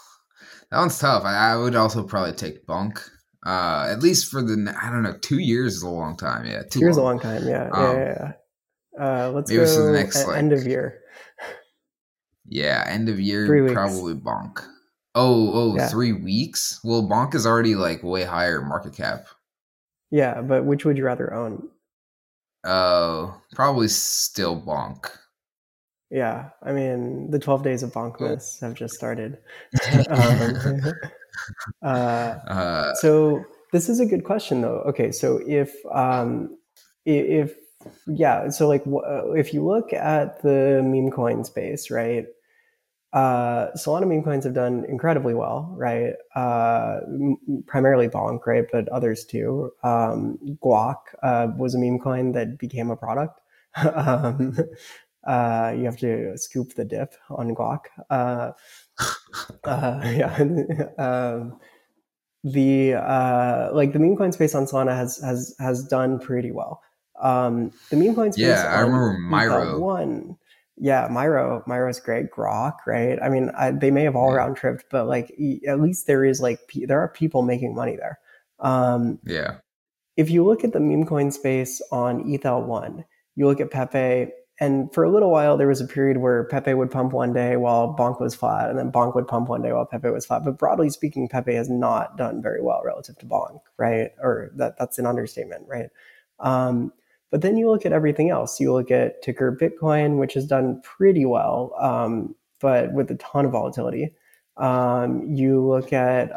tough. I would also probably take Bonk. At least for the 2 years is a long time. Yeah, 2 years is a long time. Yeah, let's go for the next end of year. Yeah, end of year probably Bonk. 3 weeks? Well, Bonk is already like way higher market cap. Yeah, but which would you rather own? Probably still Bonk. Yeah, I mean, the 12 days of Bonkmas have just started. So this is a good question, though. Okay, so if you look at the meme coin space, right? Solana meme coins have done incredibly well, right? Primarily Bonk, right? But others too. Guac was a meme coin that became a product. You have to scoop the dip on Guac. The meme coin space on Solana has done pretty well. The meme coin space. Yeah, I remember Myro. Yeah, Myro's great. Grok, right? I mean, they may have all round tripped, but like at least there is like there are people making money there. If you look at the meme coin space on ETHL1, you look at Pepe, and for a little while there was a period where Pepe would pump one day while Bonk was flat, and then Bonk would pump one day while Pepe was flat. But broadly speaking, Pepe has not done very well relative to Bonk, right? Or that's an understatement, right? But then you look at everything else. You look at ticker Bitcoin, which has done pretty well, but with a ton of volatility. You look at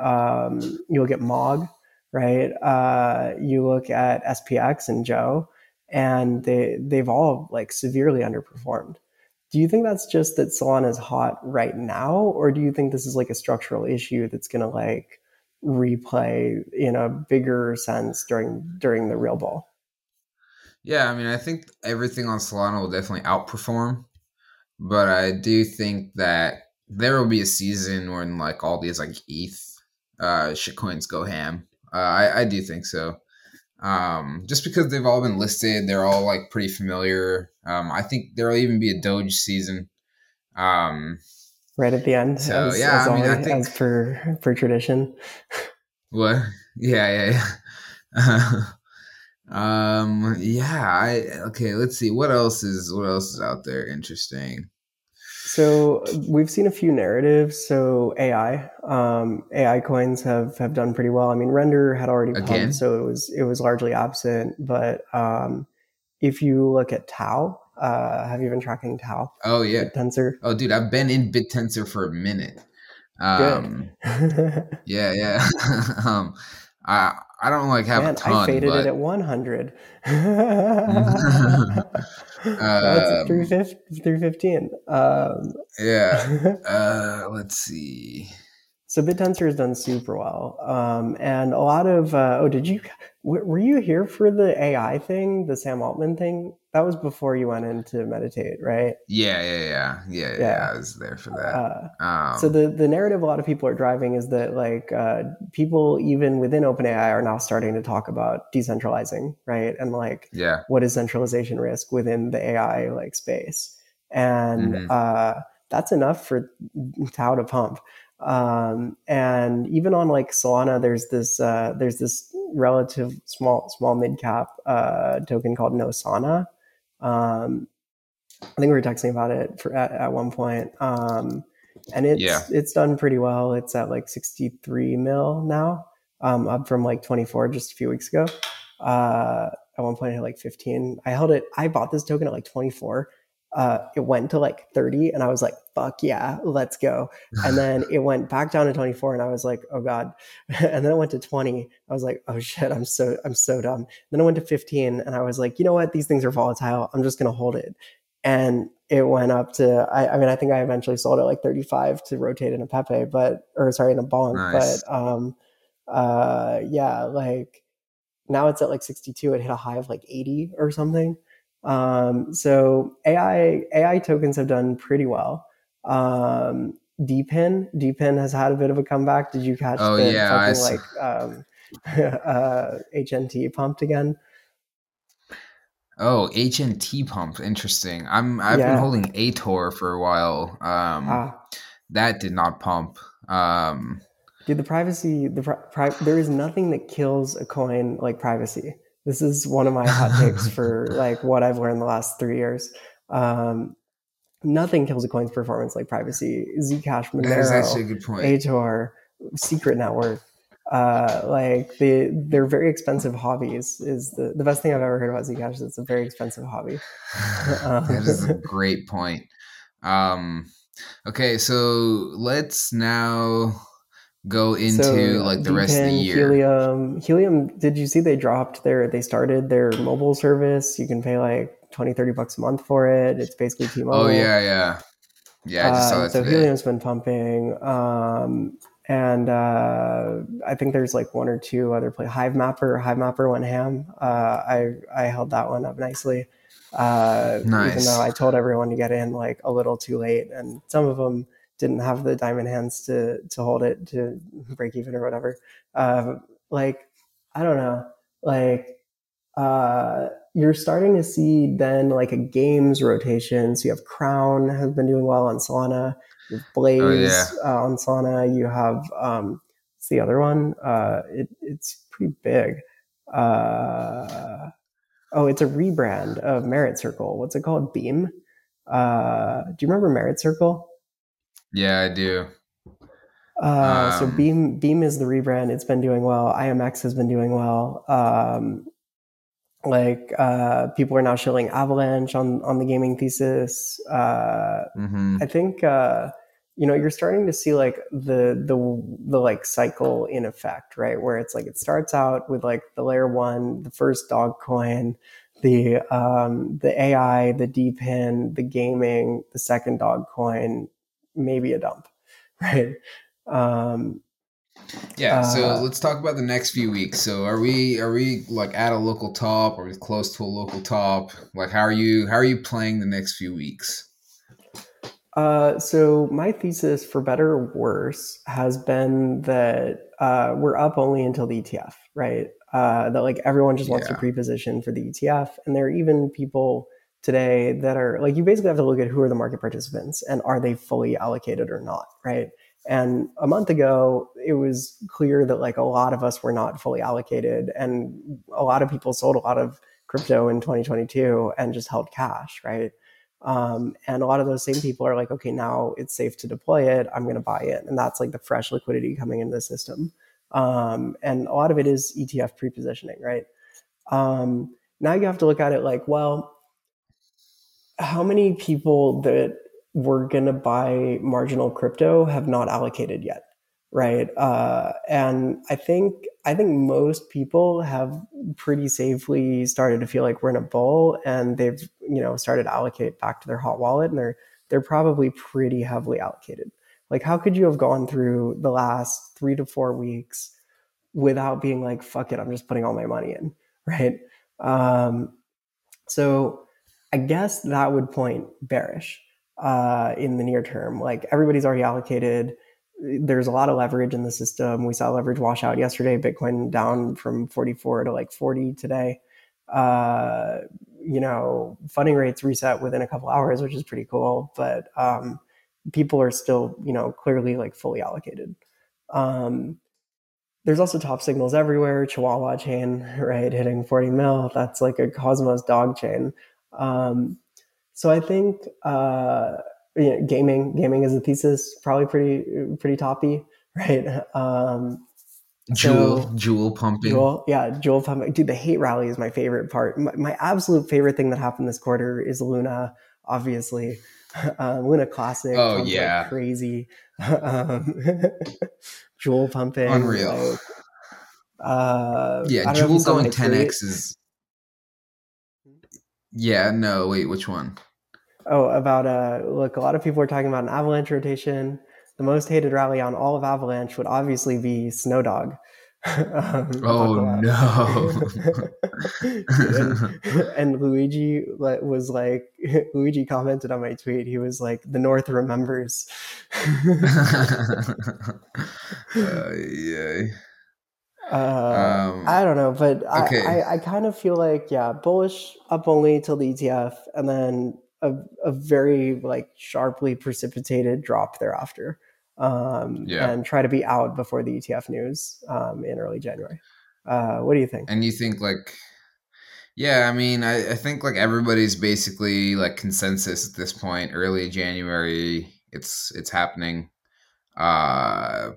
MOG, right? You look at SPX and Joe, and they've all like severely underperformed. Do you think that's just that Solana is hot right now, or do you think this is like a structural issue that's going to like replay in a bigger sense during the real bull? Yeah, I mean, I think everything on Solana will definitely outperform, but I do think that there will be a season when like all these like ETH shitcoins go ham. I do think so. Just because they've all been listed, they're all like pretty familiar. I think there'll even be a Doge season. Right at the end. So as, yeah, as I mean, always, I think as per tradition. What? Yeah. Okay. Let's see. What else is out there? Interesting. So we've seen a few narratives. So AI coins have done pretty well. I mean, Render had already pumped, so it was largely absent. But if you look at Tau, have you been tracking Tau? Oh yeah, Bittensor. Oh dude, I've been in Bittensor for a minute. Good. yeah. I don't like have Man, a ton. I faded it at 100. That's 315. Yeah. Let's see. So Bittensor has done super well, and a lot of. Were you here for the AI thing, the Sam Altman thing? That was before you went in to meditate, right? Yeah. I was there for that. So the narrative a lot of people are driving is that like people even within OpenAI are now starting to talk about decentralizing, right? And like, yeah, what is centralization risk within the AI like space? And that's enough for Tau to pump. And even on like Solana, there's this relative small mid cap token called Nosana. I think we were texting about it at one point. And it's done pretty well. It's at like 63 mil now, up from like 24 just a few weeks ago. At one point I had like 15. I bought this token at like 24. It went to like 30 and I was like, fuck yeah, let's go. And then it went back down to 24 and I was like, oh God. And then it went to 20. I was like, oh shit, I'm so dumb. And then it went to 15 and I was like, you know what? These things are volatile. I'm just going to hold it. And it went up to, I think I eventually sold it like 35 to rotate in a Pepe, in a Bonk. Nice. But, like now it's at like 62. It hit a high of like 80 or something. So AI tokens have done pretty well. Dpin has had a bit of a comeback. Did you catch HNT pumped again? Oh, HNT pumped. Interesting. I've been holding ATOR for a while. That did not pump. Dude, there is nothing that kills a coin like privacy. This is one of my hot takes for like what I've learned the last 3 years. Nothing kills a coin's performance like privacy. Zcash, Monero, ATOR, Secret Network. They're very expensive hobbies. Is the best thing I've ever heard about Zcash is it's a very expensive hobby. That is a great point. Okay, so let's now go into the rest of the year. Helium, did you see they dropped they started their mobile service? You can pay like $20-$30 a month for it. It's basically T-Mobile. I just saw that today. Helium's been pumping, and I think there's like one or two other play. Hive Mapper went ham. I held that one up nicely. Nice. Even though I told everyone to get in like a little too late, and some of them didn't have the diamond hands to hold it to break even or whatever. I don't know. You're starting to see then like a games rotation. So you have Crown has been doing well on Solana. You have Blaze on Solana. You have what's the other one? It's pretty big. It's a rebrand of Merit Circle. What's it called? Beam. Do you remember Merit Circle? Yeah, I do. So Beam is the rebrand. It's been doing well. IMX has been doing well. Like, people are now shilling Avalanche on the gaming thesis. I think, you know, you're starting to see like the like cycle in effect, right? Where it's like, it starts out with like the layer one, the first dog coin, the AI, the DPIN, the gaming, the second dog coin, maybe a dump, right? So let's talk about the next few weeks. So are we like at a local top, or close to a local top? Like, how are you playing the next few weeks? So my thesis, for better or worse, has been that we're up only until the ETF, right? That like everyone just wants to pre-position for the ETF, and there are even people today that are like, you basically have to look at who are the market participants and are they fully allocated or not, right? And a month ago, it was clear that like a lot of us were not fully allocated, and a lot of people sold a lot of crypto in 2022 and just held cash, right? And a lot of those same people are like, okay, now it's safe to deploy it. I'm going to buy it. And that's like the fresh liquidity coming into the system. And a lot of it is ETF pre-positioning, right? Now you have to look at it like, well, how many people that we're going to buy marginal crypto have not allocated yet, right? And I think most people have pretty safely started to feel like we're in a bull, and they've, you know, started to allocate back to their hot wallet, and they're probably pretty heavily allocated. Like, how could you have gone through the last 3 to 4 weeks without being like, fuck it, I'm just putting all my money in, right? So I guess that would point bearish in the near term. Like, everybody's already allocated. There's a lot of leverage in the system. We saw leverage wash out yesterday. Bitcoin down from 44 to like 40 today. You know, funding rates reset within a couple hours, which is pretty cool. But people are still, you know, clearly like fully allocated. There's also top signals everywhere. Chihuahua chain, right, hitting 40 mil. That's like a Cosmos dog chain. So I think you know, gaming is a thesis, probably pretty toppy, right? Jewel pumping. Dude, the hate rally is my favorite part. My absolute favorite thing that happened this quarter is Luna, obviously. Luna Classic. Oh yeah, like crazy. Jewel pumping, unreal. Jewel going 10x is. Yeah. No. Wait. Which one? Oh, about look, a lot of people are talking about an Avalanche rotation. The most hated rally on all of Avalanche would obviously be Snow Dog. No! and Luigi was like, Luigi commented on my tweet. He was like, "The North remembers." Yeah. I don't know, but okay. I kind of feel like, yeah, bullish up only till the ETF, and then a very like sharply precipitated drop thereafter, and try to be out before the ETF news in early January. What do you think? And you think like, yeah, I mean, I think like everybody's basically like consensus at this point. Early January, it's happening. I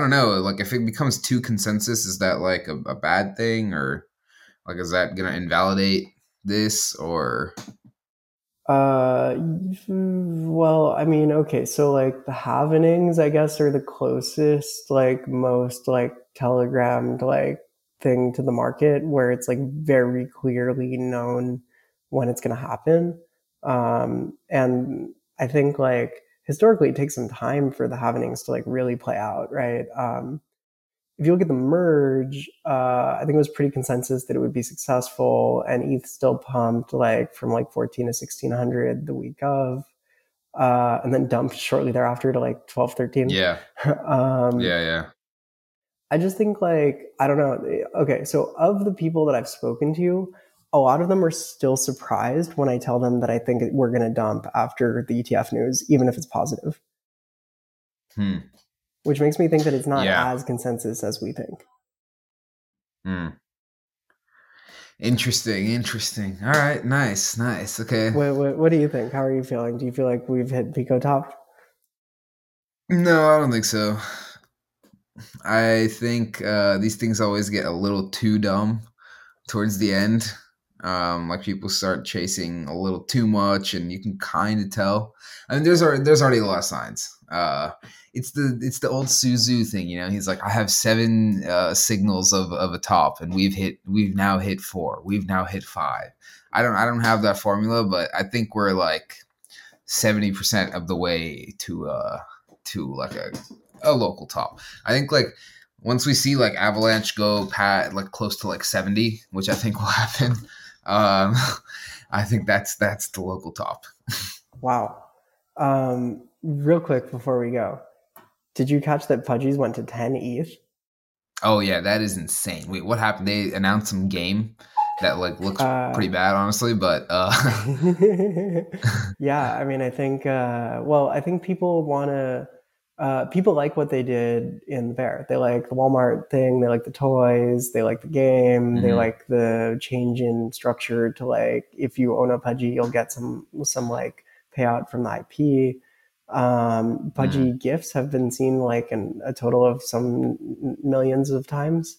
don't know. Like, if it becomes too consensus, is that like a bad thing, or like is that gonna invalidate this or? Well, I mean, okay, so like the halvenings, I guess, are the closest, like most like telegrammed like thing to the market where it's like very clearly known when it's going to happen. And I think like historically it takes some time for the halvenings to like really play out, right? If you look at the merge, I think it was pretty consensus that it would be successful, and ETH still pumped like from like 14 to 1600 the week of, and then dumped shortly thereafter to like 12, 13. Yeah. I just think like, I don't know. Okay. So of the people that I've spoken to, a lot of them are still surprised when I tell them that I think we're going to dump after the ETF news, even if it's positive. Which makes me think that it's not as consensus as we think. Interesting. All right, nice. Okay. What do you think? How are you feeling? Do you feel like we've hit Pico top? No, I don't think so. I think these things always get a little too dumb towards the end. Like people start chasing a little too much, and you can kind of tell. I mean, there's already a lot of signs. It's the old Suzu thing, you know. He's like, I have seven signals of a top, and we've now hit four. We've now hit five. I don't have that formula, but I think we're like 70% of the way to like a local top. I think like once we see like Avalanche go pat like close to like 70, which I think will happen. I think that's the local top. Wow. Real quick before we go, did you catch that Pudgy's went to 10 ETH? Oh yeah, that is insane. Wait, what happened? They announced some game that like looks pretty bad, honestly, but yeah, I mean, I think I think people want to people like what they did in the bear. They like the Walmart thing, they like the toys, they like the game, mm-hmm. They like the change in structure to like if you own a Pudgy, you'll get some like payout from the IP. Pudgy mm-hmm. gifts have been seen like in a total of some millions of times.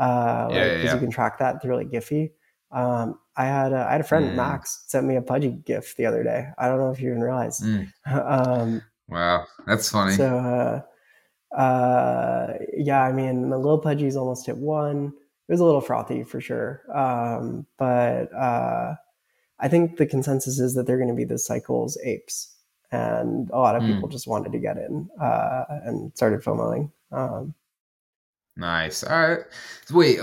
You can track that through like Giphy. I had a friend Max sent me a Pudgy GIF the other day. I don't know if you even realized. Wow, that's funny. So I mean, the little Pudgy's almost hit 1. It was a little frothy for sure, but I think the consensus is that they're going to be this cycle's apes, and a lot of people just wanted to get in and started FOMOing. Nice. All right. Wait,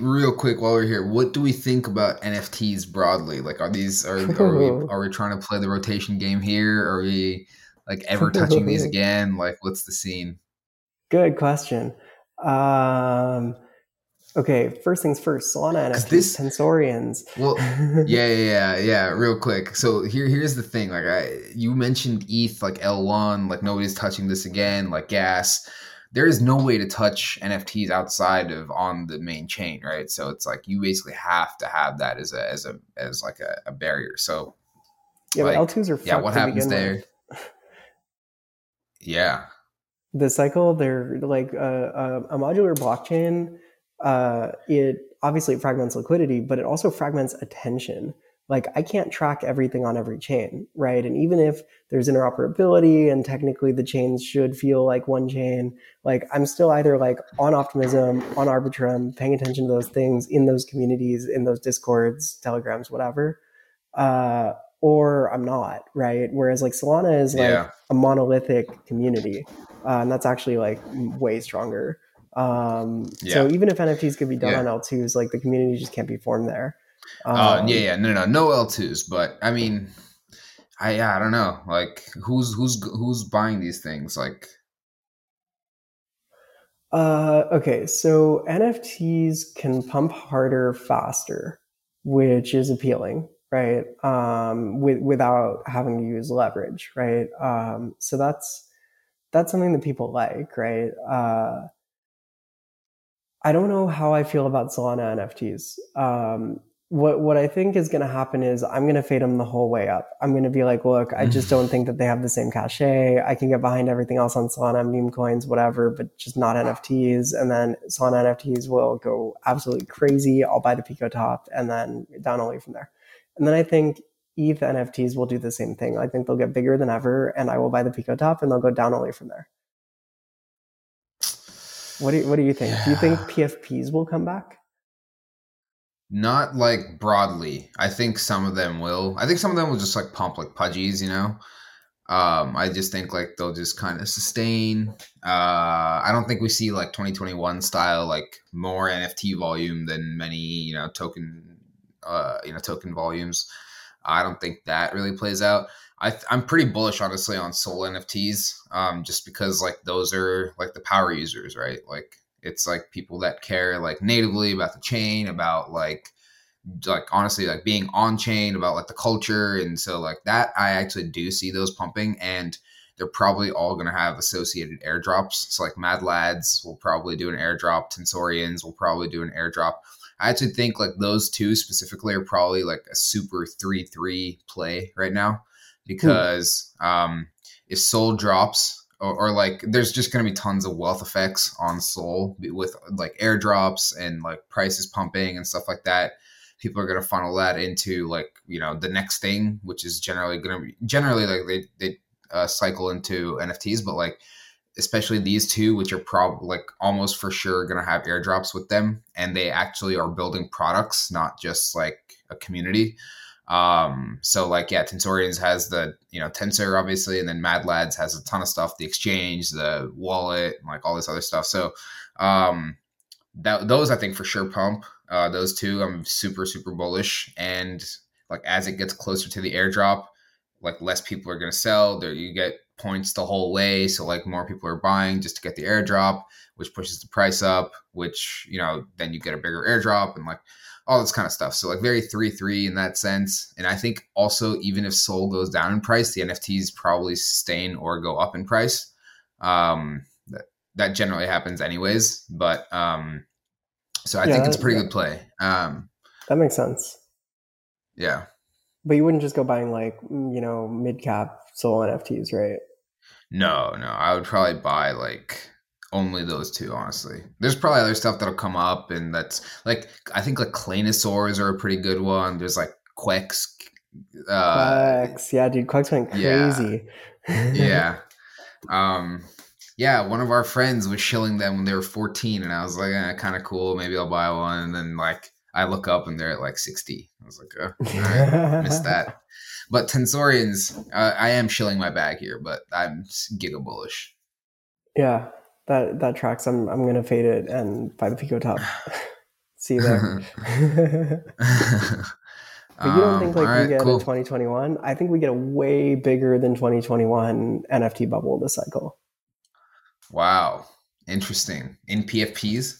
real quick while we're here, what do we think about NFTs broadly? Like, are we trying to play the rotation game here? Are we like ever touching these again? Like, what's the scene? Good question. Okay, first things first, Solana NFTs, Tensorians. Well, yeah, real quick. So here's the thing. Like, you mentioned ETH, like L1, like nobody's touching this again, like gas. There is no way to touch NFTs outside of on the main chain, right? So it's like you basically have to have that as a barrier. So yeah, like, but L2s are fucked. Yeah, what happens there? Yeah, the cycle. They're like a modular blockchain. It obviously fragments liquidity, but it also fragments attention. Like, I can't track everything on every chain, right? And even if there's interoperability and technically the chains should feel like one chain, like I'm still either like on Optimism, on Arbitrum, paying attention to those things in those communities, in those Discords, Telegrams, whatever, or I'm not, right? Whereas like Solana is like a monolithic community, and that's actually like way stronger. So even if NFTs could be done on L2s, like the community just can't be formed there. No L2s, but I mean, I don't know, like who's buying these things? Like, okay, so NFTs can pump harder, faster, which is appealing, right? Without having to use leverage, right? So that's something that people like, right? I don't know how I feel about Solana NFTs. What I think is going to happen is I'm going to fade them the whole way up. I'm going to be like, look, I just don't think that they have the same cachet. I can get behind everything else on Solana, meme coins, whatever, but just not NFTs. And then Solana NFTs will go absolutely crazy. I'll buy the Pico top and then down only from there. And then I think ETH NFTs will do the same thing. I think they'll get bigger than ever and I will buy the Pico top and they'll go down only from there. What do you think? Yeah. Do you think PFPs will come back? Not like broadly. I think some of them will. I think some of them will just like pump like Pudgies, you know? I just think like they'll just kind of sustain. I don't think we see like 2021 style, like more NFT volume than many, you know, token volumes. I don't think that really plays out. I'm pretty bullish, honestly, on Sol NFTs, just because like those are like the power users, right? Like it's like people that care like natively about the chain, about like honestly like being on chain, about like the culture, and so like that I actually do see those pumping, and they're probably all going to have associated airdrops. So like Mad Lads will probably do an airdrop, Tensorians will probably do an airdrop. I actually think like those two specifically are probably like a super 3-3 play right now. Because if Sol drops, or like there's just going to be tons of wealth effects on Sol with like airdrops and like prices pumping and stuff like that. people are going to funnel that into like, you know, the next thing, which is generally going to be like they cycle into NFTs, but like, especially these two, which are probably like almost for sure going to have airdrops with them. And they actually are building products, not just like a community. So like, yeah, Tensorians has the, you know, Tensor obviously, and then Mad Lads has a ton of stuff, the exchange, the wallet, and like all this other stuff. So, those I think for sure pump, those two, I'm super bullish. And like, as it gets closer to the airdrop, like less people are going to sell there. You get points the whole way. So like more people are buying just to get the airdrop, which pushes the price up, which, you know, then you get a bigger airdrop and like all this kind of stuff. So like very 3-3 in that sense. And I think also even if SOL goes down in price, the NFTs probably sustain or go up in price. That generally happens anyways, but so I think it's a pretty good play. That makes sense. Yeah. But you wouldn't just go buying like, you know, mid-cap SOL NFTs, right? No. I would probably buy like only those two, honestly. There's probably other stuff that'll come up, and that's like, I think like Clanosaurs are a pretty good one. There's like Quex. Yeah, dude, Quex went crazy. Yeah. Yeah, one of our friends was shilling them when they were 14, and I was like, kind of cool. Maybe I'll buy one. And then like, I look up and they're at like 60. I was like, oh, all right, missed that. But Tensorians, I am shilling my bag here, but I'm giga bullish. Yeah, that tracks. I'm going to fade it and buy the Pico Top. See you there. But you don't think like we get a 2021? I think we get a way bigger than 2021 NFT bubble this cycle. Wow. Interesting. In PFPs?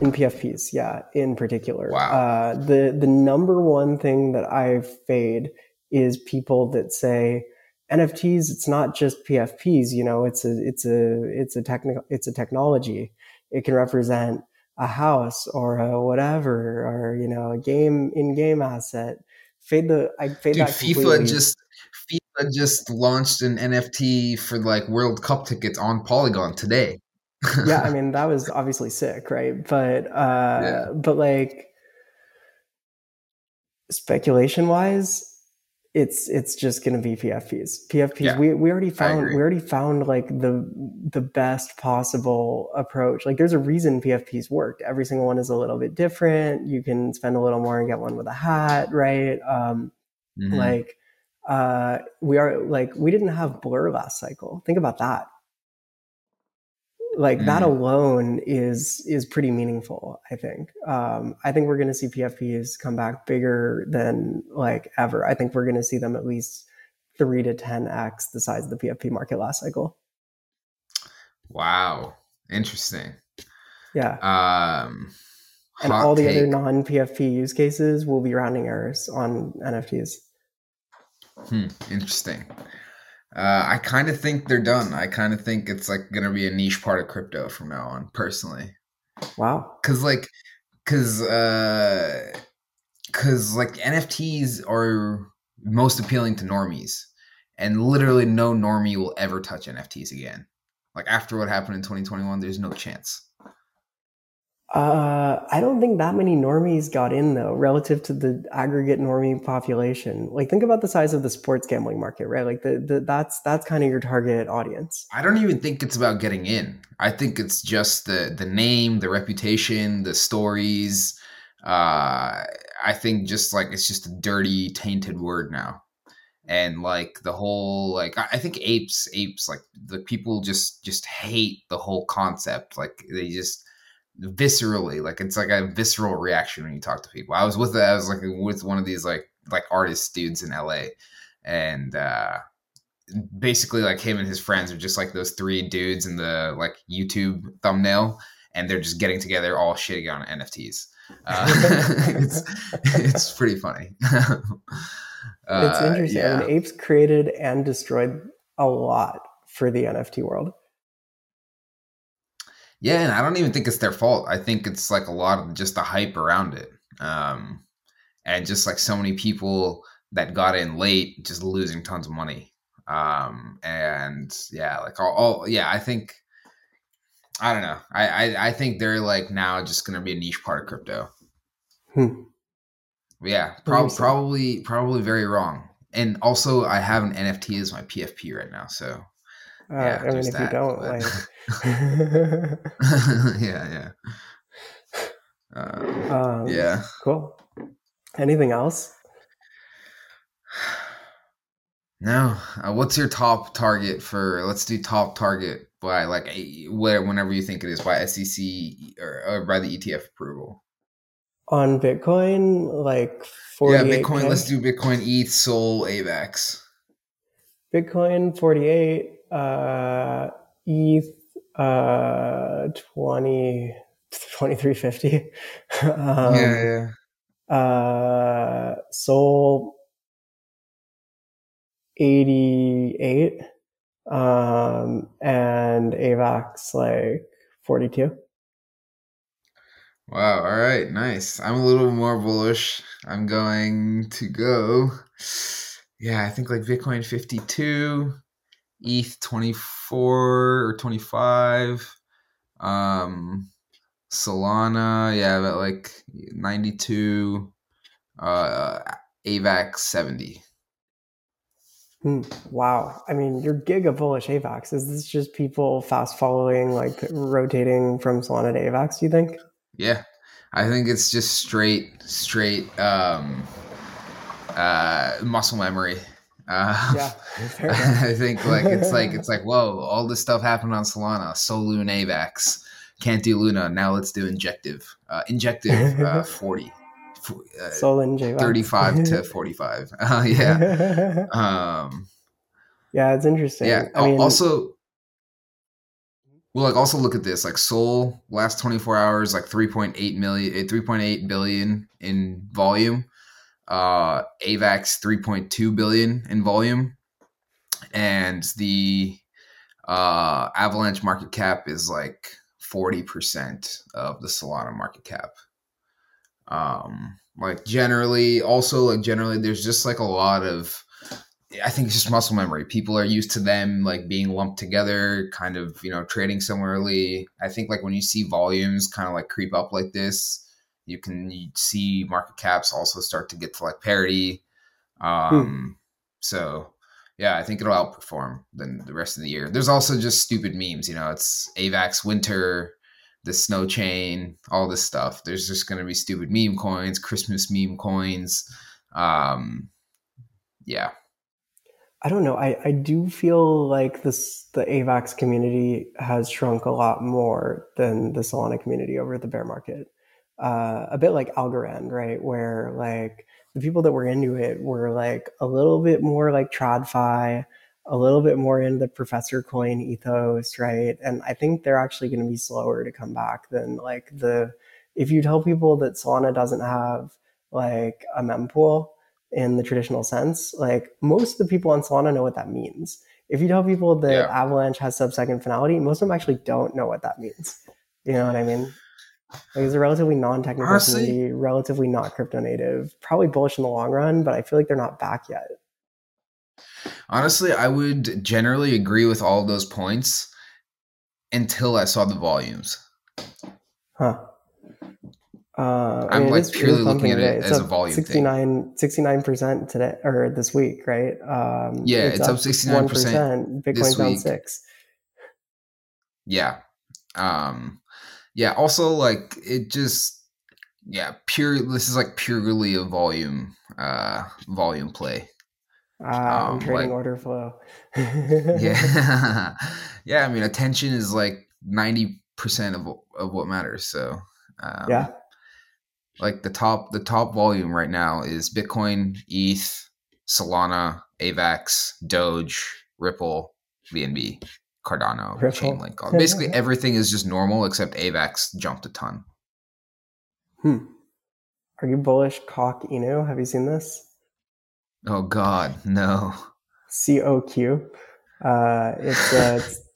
In PFPs, yeah, in particular. Wow. The number one thing that I fade is people that say NFTs, it's not just PFPs, you know, it's a technology. It can represent a house or a whatever, or, you know, a game, in-game asset. Dude, that completely. FIFA just launched an NFT for like World Cup tickets on Polygon today. Yeah, I mean, that was obviously sick, right? But but like speculation wise, it's just gonna be PFPs. Yeah, we already found like the best possible approach. Like there's a reason PFPs worked. Every single one is a little bit different. You can spend a little more and get one with a hat, right? We didn't have Blur last cycle. Think about that. Like that alone is pretty meaningful, I think. I think we're going to see PFPs come back bigger than like ever. I think we're going to see them at least 3 to 10x the size of the PFP market last cycle. Wow. Interesting. Yeah. And all the other non-PFP use cases will be rounding errors on NFTs. Interesting. I kind of think they're done. I kind of think it's like going to be a niche part of crypto from now on, personally. Wow. Cause NFTs are most appealing to normies, and literally no normie will ever touch NFTs again. Like after what happened in 2021, there's no chance. I don't think that many normies got in though, relative to the aggregate normie population. Like think about the size of the sports gambling market, right? Like that's kind of your target audience. I don't even think it's about getting in. I think it's just the name, the reputation, the stories. I think just like, it's just a dirty, tainted word now. And like the whole, like, I think apes, like the people just hate the whole concept. Like they just, viscerally, like it's like a visceral reaction when you talk to people. I was with one of these like artist dudes in LA, and basically like him and his friends are just like those three dudes in the like YouTube thumbnail, and they're just getting together all shitting on NFTs. It's pretty funny. It's interesting. Yeah. I mean, apes created and destroyed a lot for the NFT world. Yeah, and I don't even think it's their fault. I think it's like a lot of just the hype around it. And just like so many people that got in late just losing tons of money. And yeah, like I think, I don't know. I think they're like now just going to be a niche part of crypto. Yeah, probably very wrong. And also, I have an NFT as my PFP right now, so yeah. I mean, if that, you don't, but... like, yeah. Cool. Anything else? No. What's your top target for? Let's do top target by like whenever you think it is, by SEC or by the ETF approval. On Bitcoin, like 48K. Yeah, Bitcoin. Let's do Bitcoin, ETH, Sol, AVAX. Bitcoin 48, ETH 2350. Sol 88, and AVAX like 42. Wow. All right. Nice. I'm a little more bullish. I'm going to go. Yeah, I think like Bitcoin 52, ETH 24 or 25, Solana. Yeah, about like 92, AVAX 70. Wow. I mean, you're giga bullish AVAX. Is this just people fast following, like rotating from Solana to AVAX, do you think? Yeah, I think it's just straight muscle memory. I think it's like whoa, all this stuff happened on Solana. Solu and AVAX, can't do Luna. Now let's do Injective. Injective 40, Sol and JVAX 35 to 45. Yeah, it's interesting. Yeah, I mean, also. Well, like also look at this, like Sol last 24 hours, like 3.8 billion in volume, AVAX 3.2 billion in volume, and the Avalanche market cap is like 40% of the Solana market cap. Generally, there's just like a lot of. I think it's just muscle memory. People are used to them like being lumped together, kind of, you know, trading similarly. I think like when you see volumes kind of like creep up like this, you can see market caps also start to get to like parity. So yeah, I think it'll outperform then the rest of the year. There's also just stupid memes, you know, it's AVAX winter, the snow chain, all this stuff. There's just going to be stupid meme coins, Christmas meme coins. Yeah. I don't know. I do feel like the AVAX community has shrunk a lot more than the Solana community over the bear market. A bit like Algorand, right? Where like the people that were into it were like a little bit more like TradFi, a little bit more into the Professor Coin ethos, right? And I think they're actually going to be slower to come back than like if you tell people that Solana doesn't have like a mempool, in the traditional sense, like most of the people on Solana know what that means. If you tell people that Avalanche has sub-second finality, most of them actually don't know what that means. You know what I mean? Like it's a relatively non-technical community, relatively not crypto native, probably bullish in the long run, but I feel like they're not back yet. Honestly, I would generally agree with all of those points until I saw the volumes. I'm like purely looking at it as a volume 69% today or this week, right? Yeah, it's up 69%. Bitcoin down 6%. Yeah. Also like it just this is like purely a volume play. I'm trading order flow. Yeah, I mean attention is like 90% of what matters, so yeah. Like the top volume right now is Bitcoin, ETH, Solana, AVAX, Doge, Ripple, VNB, Cardano, Chainlink. Basically everything is just normal except AVAX jumped a ton. Are you bullish Coq Inu? Have you seen this? Oh God, no. COQ.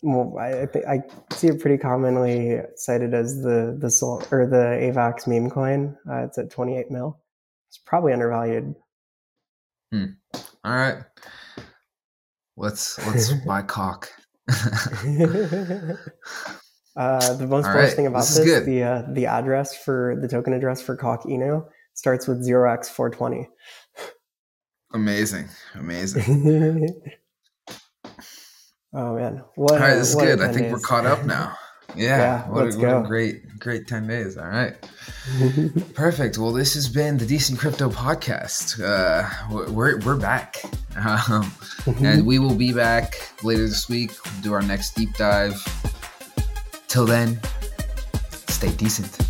I see it pretty commonly cited as the Sol or the AVAX meme coin. It's at 28 mil. It's probably undervalued. All right, let's buy Coq. The most bullish thing about this is the address for the token address for Coq Inu Starts with 0x420. Amazing. Amazing. Oh, man. All right, this is good. I think we're caught up now. Yeah, what a great 10 days. All right. Perfect. Well, this has been the Decent Crypto Podcast. We're back. And we will be back later this week. We'll do our next deep dive. Till then, stay decent.